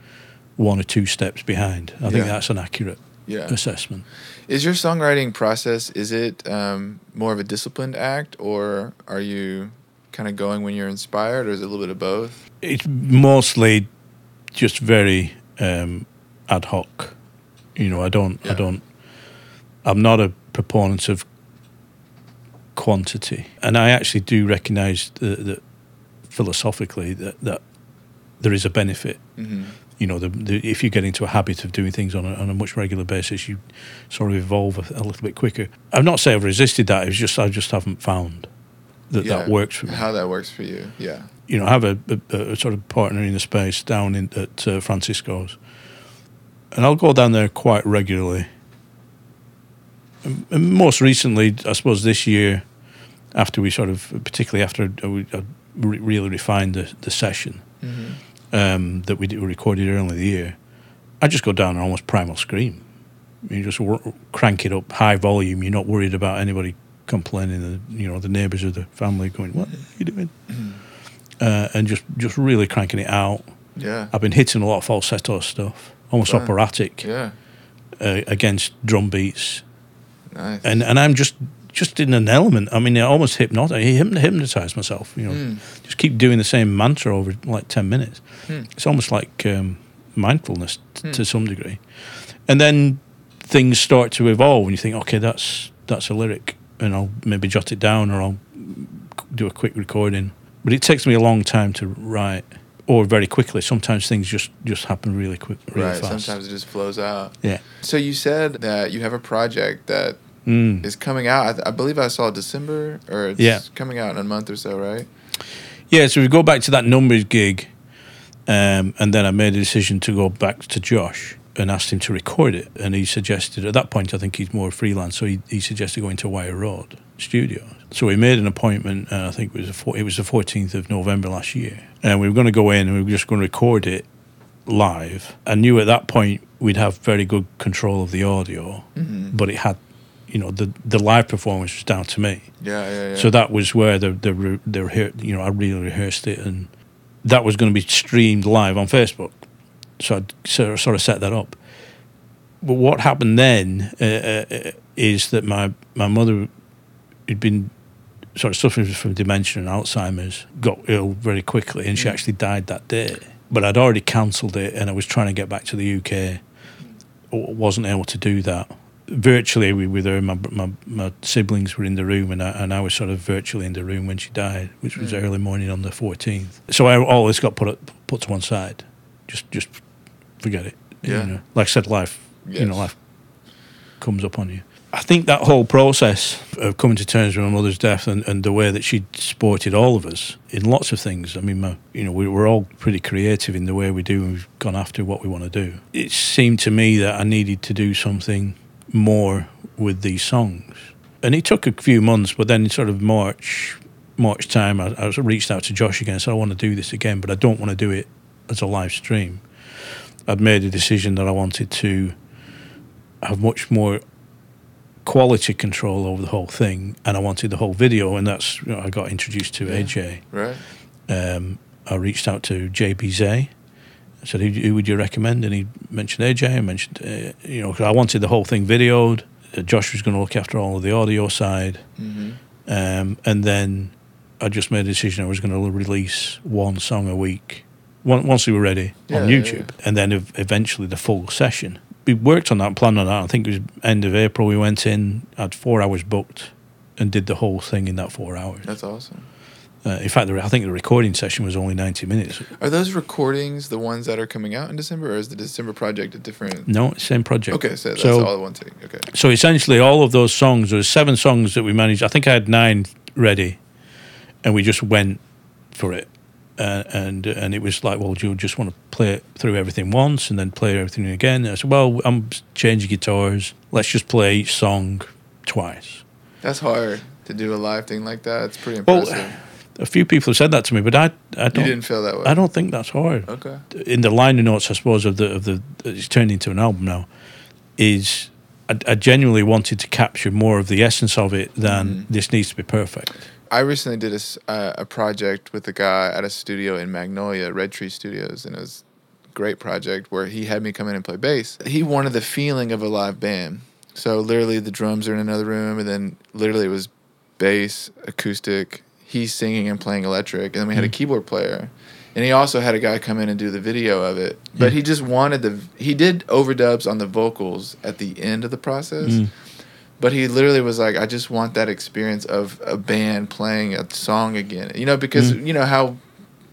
one or two steps behind. I yeah. think that's an accurate yeah. assessment. Is your songwriting process, is it um, more of a disciplined act, or are you kind of going when you're inspired, or is it a little bit of both? It's mostly just very um, ad hoc. You know, I don't, yeah. I don't, I'm not a proponent of quantity. And I actually do recognise that, that philosophically that, that there is a benefit. Mm-hmm. You know, the, the, if you get into a habit of doing things on a, on a much regular basis, you sort of evolve a, a little bit quicker. I'm not saying I've resisted that. It's just I just haven't found that yeah, that works for me. How that works for you, yeah. You know, I have a, a, a sort of partner in the space down in, at uh, Francisco's, and I'll go down there quite regularly. And, and most recently, I suppose this year, after we sort of, particularly after we I re- really refined the, the session, mm-hmm. Um, that we did, recorded early in the year, I just go down and almost primal scream. You just wor- crank it up, high volume. You're not worried about anybody complaining. The, you know, the neighbours or the family going, "What are you doing?" uh, and just, just really cranking it out. Yeah, I've been hitting a lot of falsetto stuff, almost right. operatic. Yeah, uh, against drum beats. Nice. And and I'm just just in an element. I mean, I almost hypnot- hypnotised myself. You know, mm. just keep doing the same mantra over like ten minutes. Hmm. It's almost like um, mindfulness t- hmm. to some degree, and then things start to evolve, and you think, okay, that's that's a lyric, and I'll maybe jot it down, or I'll do a quick recording. But it takes me a long time to write, or very quickly. Sometimes things just, just happen really quick, really right, fast. Sometimes it just flows out. Yeah. So you said that you have a project that mm. is coming out. I, th- I believe I saw December, or it's yeah. coming out in a month or so, right? Yeah. So we go back to that Numbers gig. Um, and then I made a decision to go back to Josh and asked him to record it. And he suggested, at that point, I think he's more freelance, so he, he suggested going to Wire Road Studios. So we made an appointment, and I think it was, a four, it was the fourteenth of November last year. And we were going to go in, and we were just going to record it live. I knew at that point we'd have very good control of the audio, mm-hmm. but it had, you know, the, the live performance was down to me. Yeah, yeah, yeah. So that was where the the, the, the you know, I really rehearsed it, and that was going to be streamed live on Facebook. So I'd sort of set that up. But what happened then uh, uh, is that my, my mother had been sort of suffering from dementia and Alzheimer's, got ill very quickly, and she actually died that day. But I'd already cancelled it, and I was trying to get back to the U K. Wasn't able to do that. Virtually, we were there. My, my, my siblings were in the room, and I, and I was sort of virtually in the room when she died, which was mm. early morning on the fourteenth. So I always got put up, put to one side. Just just forget it. Yeah. You know, like I said, life. Yes. You know, life comes up on you. I think that whole process of coming to terms with my mother's death, and, and the way that she supported all of us in lots of things. I mean, my, you know, we were all pretty creative in the way we do, and we've gone after what we want to do. It seemed to me that I needed to do something more with these songs. And it took a few months, but then in sort of March, March time, I, I reached out to Josh again, so I want to do this again, but I don't want to do it as a live stream. I'd made a decision that I wanted to have much more quality control over the whole thing, and I wanted the whole video, and that's, you know, I got introduced to yeah, A J. Right. Um, I reached out to J B Z. I said, who, who would you recommend? And he mentioned A J. I mentioned, uh, you know, 'cause I wanted the whole thing videoed. Uh, Josh was going to look after all of the audio side. Mm-hmm. Um, and then I just made a decision I was going to release one song a week one, once we were ready yeah, on YouTube. Yeah, yeah. And then ev- eventually the full session. We worked on that and planned on that. I think it was end of April we went in, had four hours booked, and did the whole thing in that four hours. That's awesome. Uh, in fact, I think the recording session was only ninety minutes. Are those recordings the ones that are coming out in December, or is the December project a different... No, same project. Okay, so that's so, all one thing. Okay. So essentially all of those songs, there were seven songs that we managed. I think I had nine ready, and we just went for it. Uh, and and it was like, well, do you just want to play it through everything once and then play everything again? And I said, well, I'm changing guitars. Let's just play each song twice. That's hard to do a live thing like that. It's pretty impressive. Well, a few people have said that to me, but I, I don't. You didn't feel that way. I don't think that's hard. Okay. In the liner notes, I suppose, of the of the it's turned into an album now. Is I, I genuinely wanted to capture more of the essence of it than mm-hmm. this needs to be perfect. I recently did a, uh, a project with a guy at a studio in Magnolia, Red Tree Studios, and it was a great project where he had me come in and play bass. He wanted the feeling of a live band, so literally the drums are in another room, and then literally it was bass, acoustic. He's singing and playing electric, and then we had a keyboard player, and he also had a guy come in and do the video of it. But yeah. he just wanted the he did overdubs on the vocals at the end of the process. Mm. But he literally was like, I just want that experience of a band playing a song again. You know, because, mm. you know, how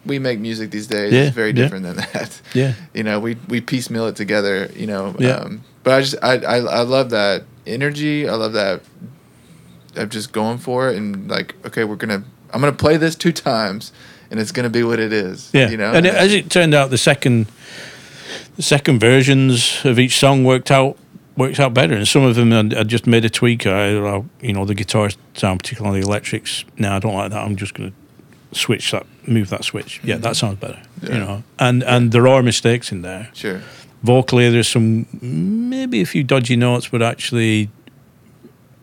we make music these days yeah, is very different yeah. than that. Yeah. You know, we, we piecemeal it together, you know. Yeah. Um, but I just, I, I, I love that energy. I love that I'm just going for it and like, okay, we're going to, I'm going to play this two times and it's going to be what it is. Yeah. You know? And, and as it turned out, the second, the second versions of each song worked out. Works out better, and some of them I, I just made a tweak. I, I, you know, the guitar sound, particularly the electrics. No, I don't like that. I'm just going to switch that, move that switch. Yeah, mm-hmm. that sounds better. Yeah. You know, and and there are mistakes in there. Sure. Vocally, there's some maybe a few dodgy notes, but actually,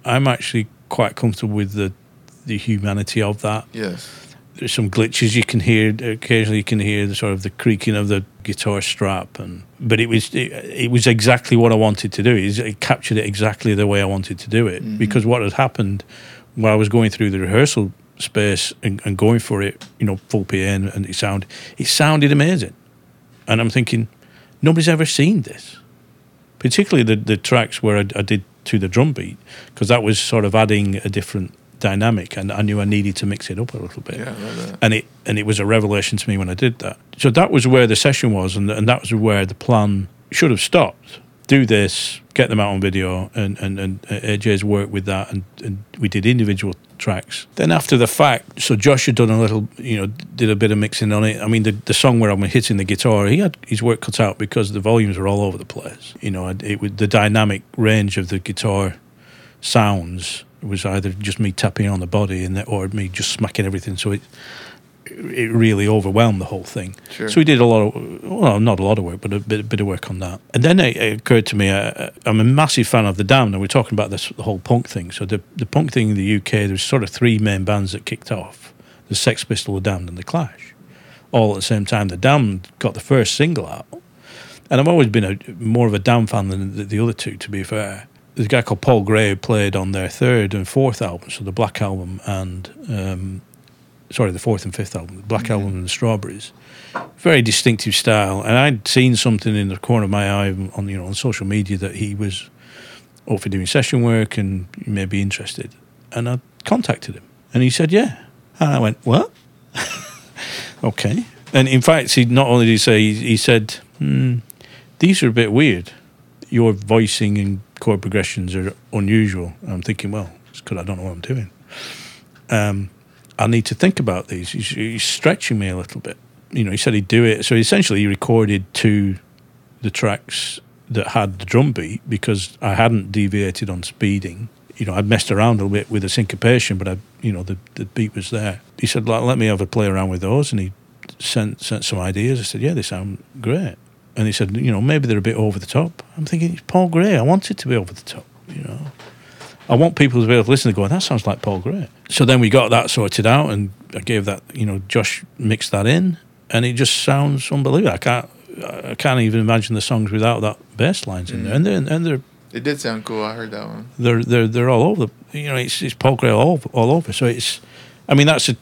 I'm actually quite comfortable with the the humanity of that. Yes. There's some glitches you can hear. Occasionally, you can hear the sort of the creaking of the guitar strap, and but it was it, it was exactly what I wanted to do. It, it captured it exactly the way I wanted to do it. Mm-hmm. Because what had happened when I was going through the rehearsal space and, and going for it, you know, full P A, and, and it sound it sounded amazing. And I'm thinking, nobody's ever seen this, particularly the the tracks where I, I did to the drum beat, because that was sort of adding a different dynamic, and I knew I needed to mix it up a little bit. Yeah, I love that. And it and it was a revelation to me when I did that. So that was where the session was, and and that was where the plan should have stopped. Do this, get them out on video, and and, and A J's worked with that, and, and we did individual tracks. Then after the fact, so Josh had done a little, you know, did a bit of mixing on it. I mean, the, the song where I'm hitting the guitar, he had his work cut out because the volumes were all over the place. You know, it, it was the dynamic range of the guitar sounds. It was either just me tapping on the body and that, or me just smacking everything, so it it really overwhelmed the whole thing. Sure. So we did a lot of, well, not a lot of work, but a bit, a bit of work on that. And then it, it occurred to me, I, I'm a massive fan of The Damned, and we're talking about this the whole punk thing. So the the punk thing in the U K, there's sort of three main bands that kicked off: the Sex Pistols, The Damned, and The Clash. All at the same time. The Damned got the first single out, and I've always been a more of a Damned fan than the, the other two, to be fair. There's a guy called Paul Gray who played on their third and fourth album, so the Black Album and, um, sorry, the fourth and fifth album, the Black mm-hmm. Album and the Strawberries. Very distinctive style, and I'd seen something in the corner of my eye on, you know, on social media that he was up for doing session work and he may be interested. And I contacted him, and he said, yeah. And I went, what? Okay. And in fact, he not only did he say, he, he said, hmm, these are a bit weird. Your voicing and chord progressions are unusual. I'm thinking, well, it's because I don't know what I'm doing. Um, I need to think about these. He's, he's stretching me a little bit. You know, he said he'd do it. So essentially he recorded two the tracks that had the drum beat because I hadn't deviated on speeding. You know, I'd messed around a little bit with the syncopation, but I, you know, the, the beat was there. He said, let me have a play around with those, and he sent sent some ideas. I said, yeah, they sound great. And he said, you know, maybe they're a bit over the top. I'm thinking, it's Paul Gray. I want it to be over the top, you know. I want people to be able to listen and go, that sounds like Paul Gray. So then we got that sorted out, and I gave that, you know, Josh mixed that in, and it just sounds unbelievable. I can't I can't even imagine the songs without that bass lines in mm. there. And they're, and they're... It did sound cool. I heard that one. They're they're they're all over. You know, it's, it's Paul Gray all, all over. So it's... I mean, that's a,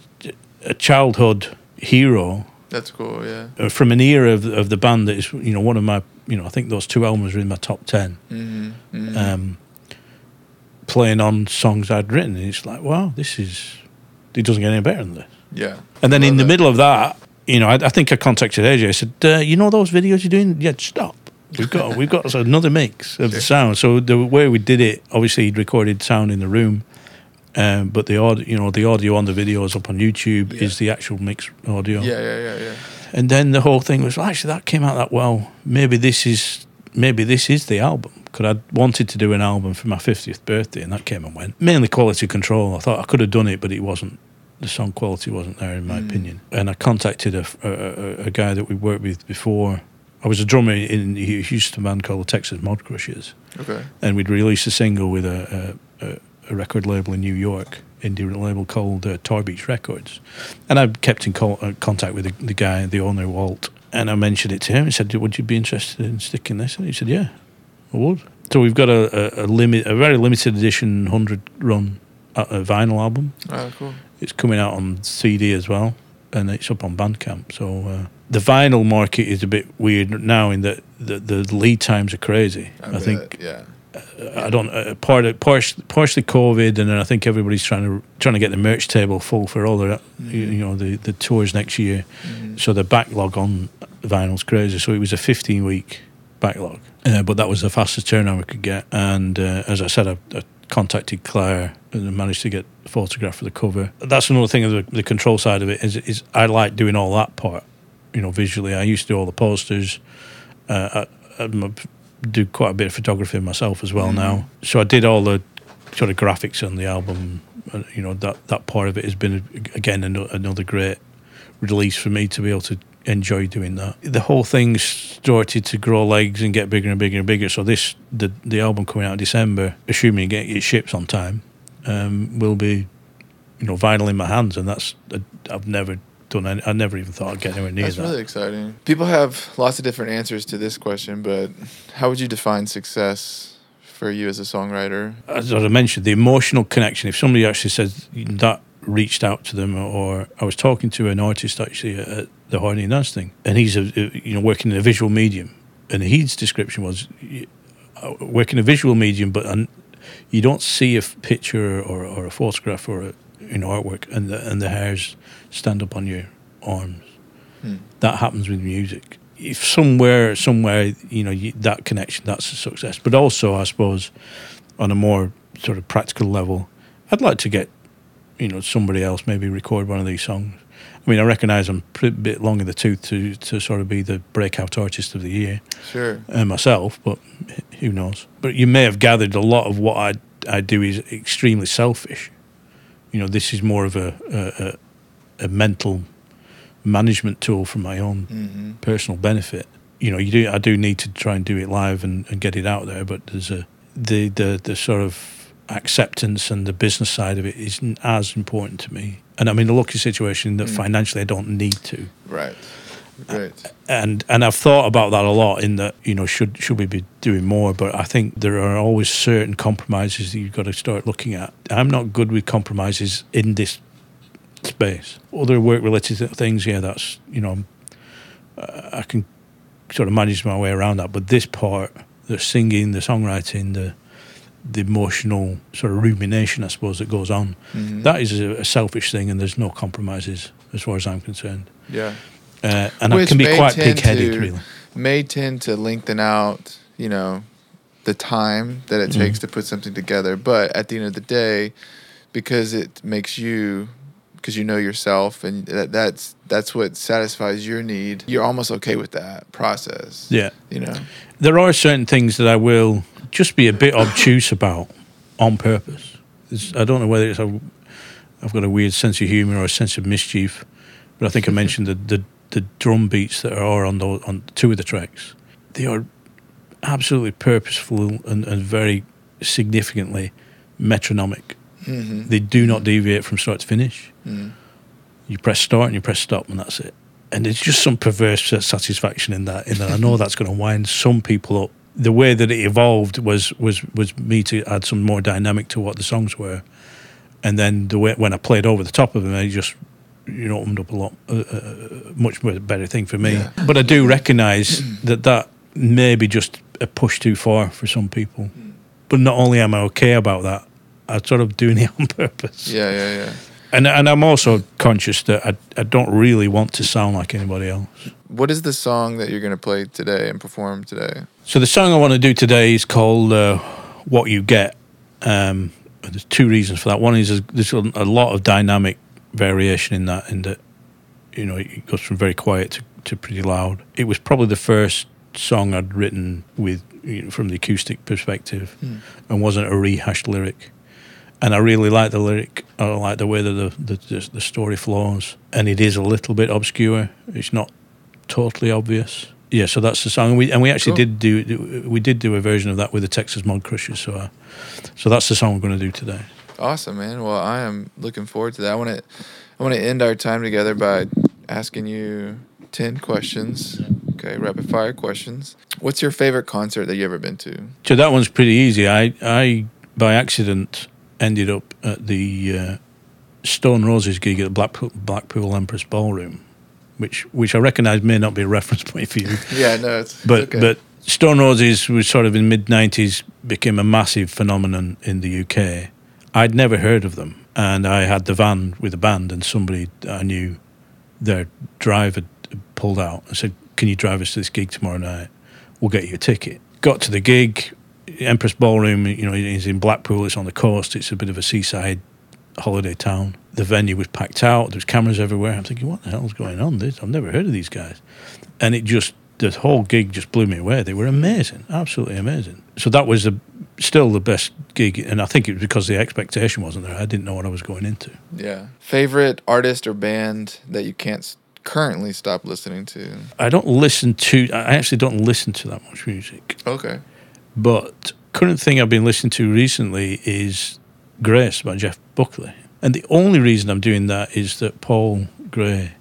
a childhood hero. That's cool, yeah. From an era of, of the band that is, you know, one of my... You know, I think those two albums were in my top ten. Mm-hmm. Mm-hmm. Um, playing on songs I'd written. And it's like, wow, this is... It doesn't get any better than this. Yeah. And then in the that. middle of that... You know, I, I think I contacted A J. I said, uh, you know those videos you're doing? Yeah, stop. We've got we've got another mix of sure. the sound. So the way we did it, obviously he'd recorded sound in the room, um, but the audio, you know, the audio on the videos up on YouTube yeah. is the actual mix audio. Yeah, yeah, yeah, yeah. And then the whole thing was, well, actually, that came out that well. Maybe this is maybe this is the album, because I wanted to do an album for my fiftieth birthday, and that came and went. Mainly quality control. I thought I could have done it, but it wasn't. The song quality wasn't there, in my mm. opinion. And I contacted a, a, a guy that we worked with before. I was a drummer in a Houston band called the Texas Mod Crushers. Okay. And we'd released a single with a, a, a record label in New York, indie label called uh, Tor Beach Records. And I kept in co- contact with the, the guy, the owner, Walt. And I mentioned it to him. He said, would you be interested in sticking this? And he said, yeah, I would. So we've got a, a, a, limit, a very limited edition one hundred run a vinyl album. Oh, cool. It's coming out on C D as well, and it's up on Bandcamp. So uh, the vinyl market is a bit weird now in that the, the lead times are crazy. I, I think yeah. Uh, yeah. I don't uh, part of, partially, partially COVID, and then I think everybody's trying to trying to get the merch table full for all the mm-hmm. you, you know the, the tours next year. Mm-hmm. So the backlog on vinyl's crazy. So it was a fifteen week backlog, uh, but that was the fastest turnaround we could get. And uh, as I said, I, I contacted Claire and managed to get a photograph for the cover. That's another thing of the, the control side of it is, is I like doing all that part, you know, visually. I used to do all the posters. Uh, I, I do quite a bit of photography myself as well mm. now. So I did all the sort of graphics on the album. Uh, you know, that, that part of it has been, again, an, another great release for me to be able to enjoy doing that. The whole thing started to grow legs and get bigger and bigger and bigger. So this the the album coming out in December, assuming it ships on time, um, will be, you know, vinyl in my hands, and that's I've never done. Any, I never even thought I'd get anywhere near that. That's really exciting. People have lots of different answers to this question, but how would you define success for you as a songwriter? As I mentioned, the emotional connection. If somebody actually says that. Reached out to them, or I was talking to an artist actually at the Hardingham Dance thing, and he's a, you know working in a visual medium, and his description was working in a visual medium, but you don't see a picture or, or a photograph or a, you know artwork, and the, and the hairs stand up on your arms. Hmm. That happens with music. If somewhere, somewhere, you know you, that connection, that's a success. But also, I suppose, on a more sort of practical level, I'd like to get. You know, somebody else maybe record one of these songs. I mean, I recognise I'm a bit long in the tooth to, to sort of be the breakout artist of the year. Sure. Uh, myself, but who knows? But you may have gathered a lot of what I I do is extremely selfish. You know, this is more of a a, a mental management tool for my own mm-hmm. personal benefit. You know, you do I do need to try and do it live and, and get it out there, but there's a the the, the sort of acceptance and the business side of it isn't as important to me, and I'm in a lucky situation that mm. financially I don't need to. Right, right. And and I've thought about that a lot. In that, you know, should should we be doing more? But I think there are always certain compromises that you've got to start looking at. I'm not good with compromises in this space. Other work-related things, yeah, that's you know, I can sort of manage my way around that. But this part, the singing, the songwriting, the the emotional sort of rumination, I suppose, that goes on. Mm-hmm. That is a, a selfish thing, and there's no compromises as far as I'm concerned. Yeah. Uh, and Which I can be quite pig-headed, to, really. May tend to lengthen out, you know, the time that it takes mm. to put something together. But at the end of the day, because it makes you because you know yourself, and that, that's that's what satisfies your need. You're almost okay with that process. Yeah. You know? There are certain things that I will just be a bit obtuse about on purpose. It's, I don't know whether it's a, I've got a weird sense of humour or a sense of mischief, but I think I mentioned the, the, the drum beats that are on, the, on two of the tracks. They are absolutely purposeful and, and very significantly metronomic. Mm-hmm. They do not deviate from start to finish. Mm. You press start and you press stop, and that's it. And there's just some perverse satisfaction in that. In that, I know that's going to wind some people up. The way that it evolved was was was me to add some more dynamic to what the songs were, and then the way when I played over the top of them, I just you know opened up a lot, uh, uh, much better thing for me. Yeah. But I do recognise that that may be just a push too far for some people. But not only am I okay about that, I'm sort of doing it on purpose. Yeah, yeah, yeah. And and I'm also conscious that I, I don't really want to sound like anybody else. What is the song that you're going to play today and perform today? So the song I want to do today is called uh, What You Get. Um, there's two reasons for that. One is there's a lot of dynamic variation in that, in that, you know, it goes from very quiet to, to pretty loud. It was probably the first song I'd written with, you know, from the acoustic perspective mm. and wasn't a rehashed lyric. And I really like the lyric. I like the way that the, the the story flows. And it is a little bit obscure. It's not totally obvious. Yeah, so that's the song. And we, and we actually cool. did do we did do a version of that with the Texas Mod Crushers. So, I, so that's the song we're going to do today. Awesome, man. Well, I am looking forward to that. I want to I want to end our time together by asking you ten questions. Okay, rapid fire questions. What's your favorite concert that you've ever been to? So that one's pretty easy. I I by accident. ended up at the uh, Stone Roses gig at the Blackpool, Blackpool Empress Ballroom, which which I recognise may not be a reference point for you. yeah, no, it's, but, it's okay. But Stone Roses was sort of in mid nineties, became a massive phenomenon in the U K. I'd never heard of them, and I had the van with the band, and somebody I knew, their driver pulled out and said, "Can you drive us to this gig tomorrow night? We'll get you a ticket." Got to the gig. Empress Ballroom, you know, is in Blackpool. It's on the coast. It's a bit of a seaside holiday town. The venue was packed out. There's cameras everywhere. I'm thinking, what the hell's going on? This I've never heard of these guys, and it just the whole gig just blew me away. They were amazing, absolutely amazing. So that was the, still the best gig, and I think it was because the expectation wasn't there. I didn't know what I was going into. Yeah. Favorite artist or band that you can't currently stop listening to? I don't listen to. I actually don't listen to that much music. Okay. But current thing I've been listening to recently is Grace by Jeff Buckley. And the only reason I'm doing that is that Paul Gray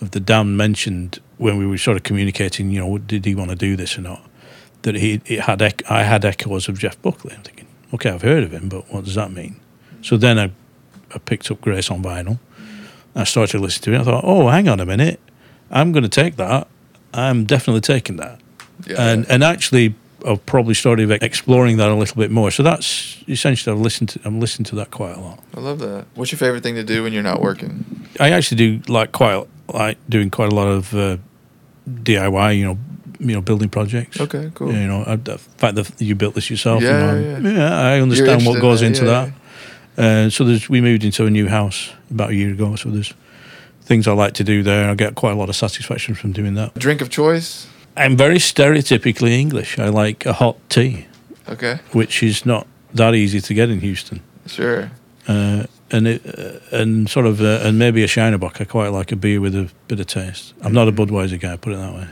of The Damned mentioned when we were sort of communicating, you know, did he want to do this or not, that he it had I had echoes of Jeff Buckley. I'm thinking, okay, I've heard of him, but what does that mean? So then I, I picked up Grace on vinyl. I started to listen to it. I thought, oh, hang on a minute. I'm going to take that. I'm definitely taking that. Yeah. And and actually... I've probably started exploring that a little bit more. So that's essentially I've listened to, I'm listening to that quite a lot. I love that. What's your favorite thing to do when you're not working? I actually do like quite like doing quite a lot of uh, D I Y. You know, you know, building projects. Okay, cool. You know, I, the fact that you built this yourself. Yeah, and yeah. yeah. I understand what goes in that, into yeah. that. Uh, so there's, we moved into a new house about a year ago. So there's things I like to do there. I get quite a lot of satisfaction from doing that. Drink of choice. I'm very stereotypically English. I like a hot tea. Okay. Which is not that easy to get in Houston. Sure. Uh, and it, uh, and sort of, uh, and maybe a Shinerbock. I quite like a beer with a bit of taste. I'm not a Budweiser guy, put it that way.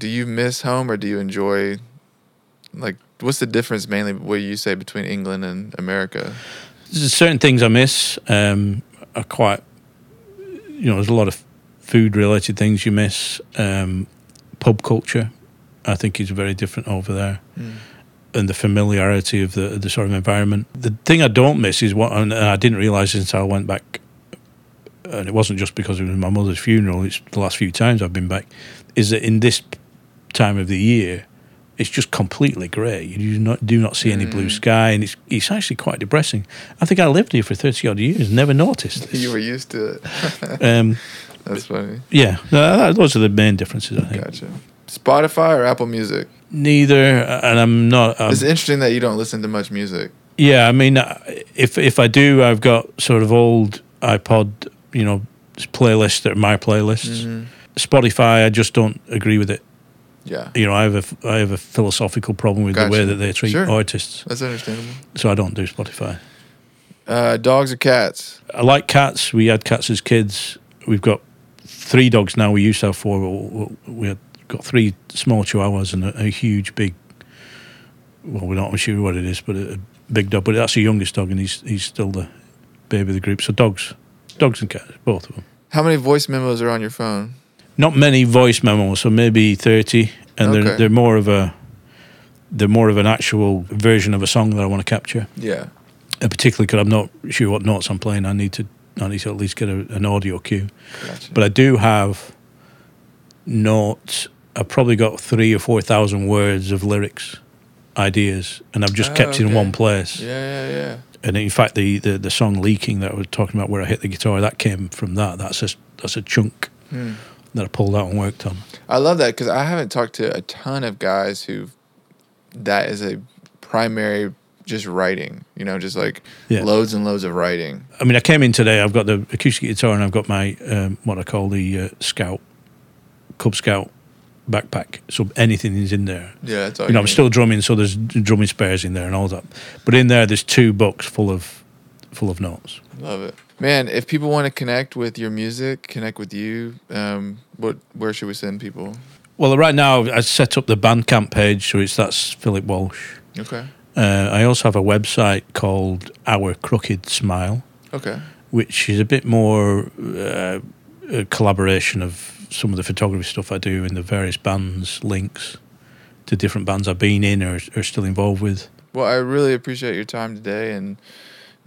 Do you miss home or do you enjoy, like, what's the difference mainly, what you say, between England and America? There's certain things I miss. Um, I quite, you know, there's a lot of food-related things you miss. Um Pub culture, I think, is very different over there, mm. and the familiarity of the the sort of environment. The thing I don't miss is what, and I didn't realise until I went back, and it wasn't just because it was my mother's funeral. It's the last few times I've been back, is that in this time of the year, it's just completely grey. You do not do not see any mm. blue sky, and it's it's actually quite depressing. I think I lived here for thirty odd years, never noticed this. You were used to it. um, That's funny. Yeah, those are the main differences, I think. Gotcha. Spotify or Apple Music? Neither, and I'm not... I'm, it's interesting that you don't listen to much music. Yeah, I mean, if if I do, I've got sort of old iPod, you know, playlists that are my playlists. Mm-hmm. Spotify, I just don't agree with it. Yeah. You know, I have a, I have a philosophical problem with gotcha. the way that they treat sure. artists. That's understandable. So I don't do Spotify. Uh, dogs or cats? I like cats. We had cats as kids. We've got three dogs now. We used to have four. We had got three small chihuahuas and a, a huge big, well, we're not sure what it is, but a, a big dog. But that's the youngest dog, and he's he's still the baby of the group. So dogs, dogs and cats, both of them. How many voice memos are on your phone? Not many voice memos, so maybe thirty, and okay. they're they're more of a they're more of an actual version of a song that I want to capture. Yeah, and particularly because I'm not sure what notes I'm playing. I need to I need to at least get a, an audio cue. Gotcha. But I do have notes. I've probably got three or four thousand words of lyrics, ideas, and I've just oh, kept okay. it in one place. Yeah, yeah, yeah. And in fact, the, the the song "Leaking" that I was talking about, where I hit the guitar, that came from that. That's a that's a chunk. Hmm. That I pulled out and worked on. I love that because I haven't talked to a ton of guys who that is a primary just writing, you know, just like yeah. loads and loads of writing. I mean, I came in today, I've got the acoustic guitar and I've got my, um, what I call the uh, Scout, Cub Scout backpack. So anything is in there. Yeah, that's all you know, you I'm mean. Still drumming, so there's drumming spares in there and all that. But in there, there's two books full of full of notes. Love it. Man, if people want to connect with your music, connect with you, um, what where should we send people? Well, right now I set up the Bandcamp page, so it's that's Philip Walsh. Okay. Uh, I also have a website called Our Crooked Smile. Okay. Which is a bit more uh, a collaboration of some of the photography stuff I do in the various bands, links to different bands I've been in or are still involved with. Well, I really appreciate your time today and.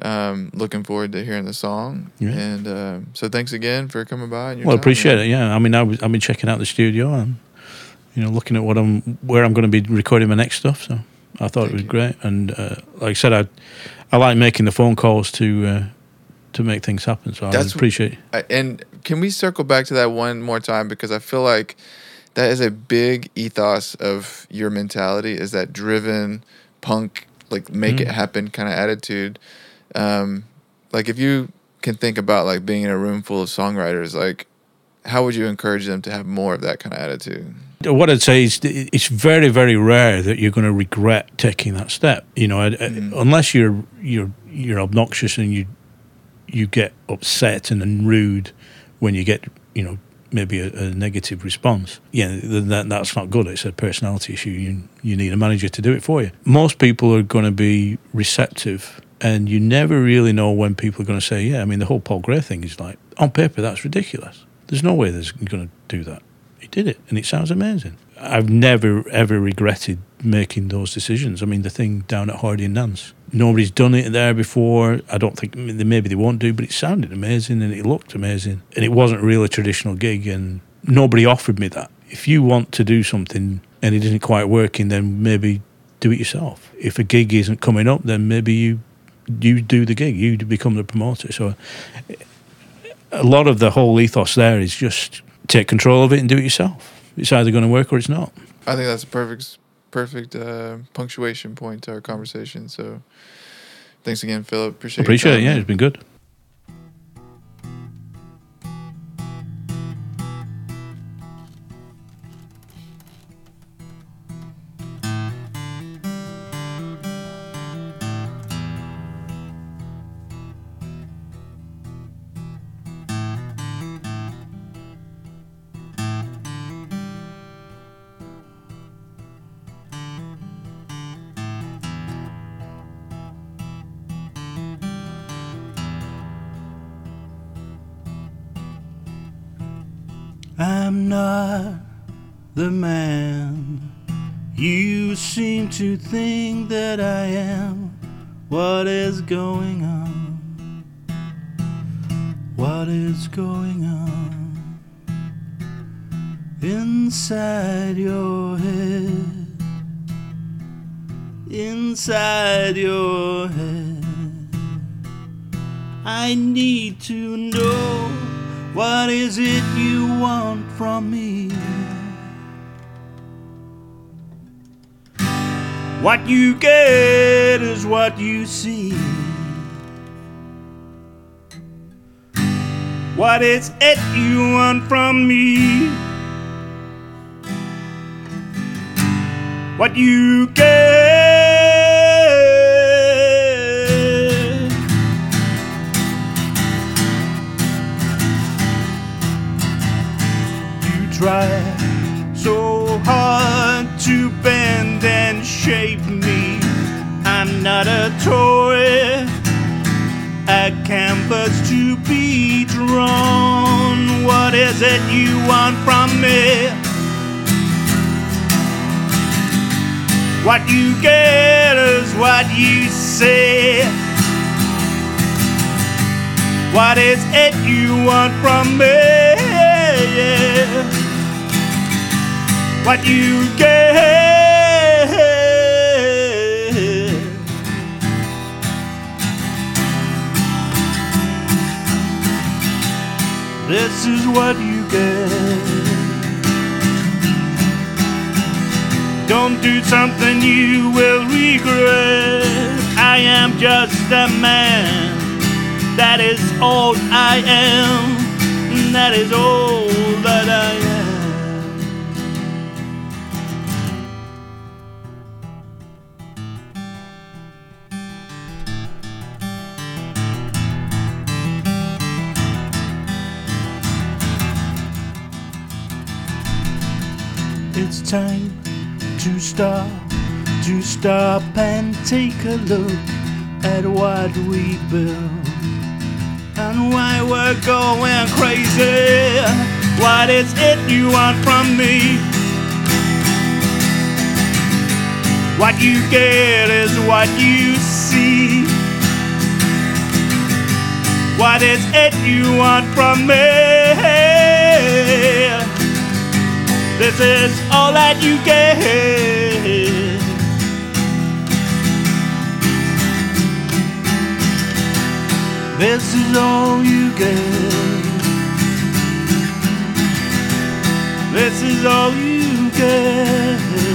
Um, looking forward to hearing the song, yeah. and uh, so thanks again for coming by. And your well, time, appreciate man. It. Yeah, I mean, I was, I've been checking out the studio and you know looking at what I'm where I'm going to be recording my next stuff. So I thought Thank it was you. Great, and uh, like I said, I I like making the phone calls to uh, to make things happen. So That's I appreciate. What, it. And can we circle back to that one more time because I feel like that is a big ethos of your mentality is that driven punk like make mm. it happen kind of attitude. Um, like if you can think about like being in a room full of songwriters, like how would you encourage them to have more of that kind of attitude? What I'd say is it's very, very rare that you're going to regret taking that step. You know, mm-hmm. unless you're you're you're obnoxious and you you get upset and then rude when you get you know maybe a, a negative response. Yeah, that that's not good. It's a personality issue. You you need a manager to do it for you. Most people are going to be receptive. And you never really know when people are going to say, yeah, I mean, the whole Paul Gray thing is like, on paper, that's ridiculous. There's no way they're going to do that. He did it, and it sounds amazing. I've never, ever regretted making those decisions. I mean, the thing down at Hardy and Nance, nobody's done it there before. I don't think, maybe they won't do, but it sounded amazing, and it looked amazing. And it wasn't really a traditional gig, and nobody offered me that. If you want to do something and it isn't quite working, then maybe do it yourself. If a gig isn't coming up, then maybe you... you do the gig, you become the promoter. So a lot of the whole ethos there is just take control of it and do it yourself. It's either going to work or it's not. I think that's a perfect perfect uh, punctuation point to our conversation. So thanks again, Philip. Appreciate it. Appreciate it, yeah. It's been good. I'm not the man you seem to think that I am. What is going on? What is going on inside your head? Inside your head. I need to know. What is it you want from me? What you get is what you see. What is it you want from me? What you get? You try so hard to bend and shape me. I'm not a toy, a canvas to be drawn. What is it you want from me? What you get is what you say. What is it you want from me? What you get? This is what you get. Don't do something you will regret. I am just a man. That is all I am. That is all that I am. It's time to stop, to stop and take a look at what we built and why we're going crazy. What is it you want from me? What you get is what you see. What is it you want from me? This is all that you get. This is all you get. This is all you get.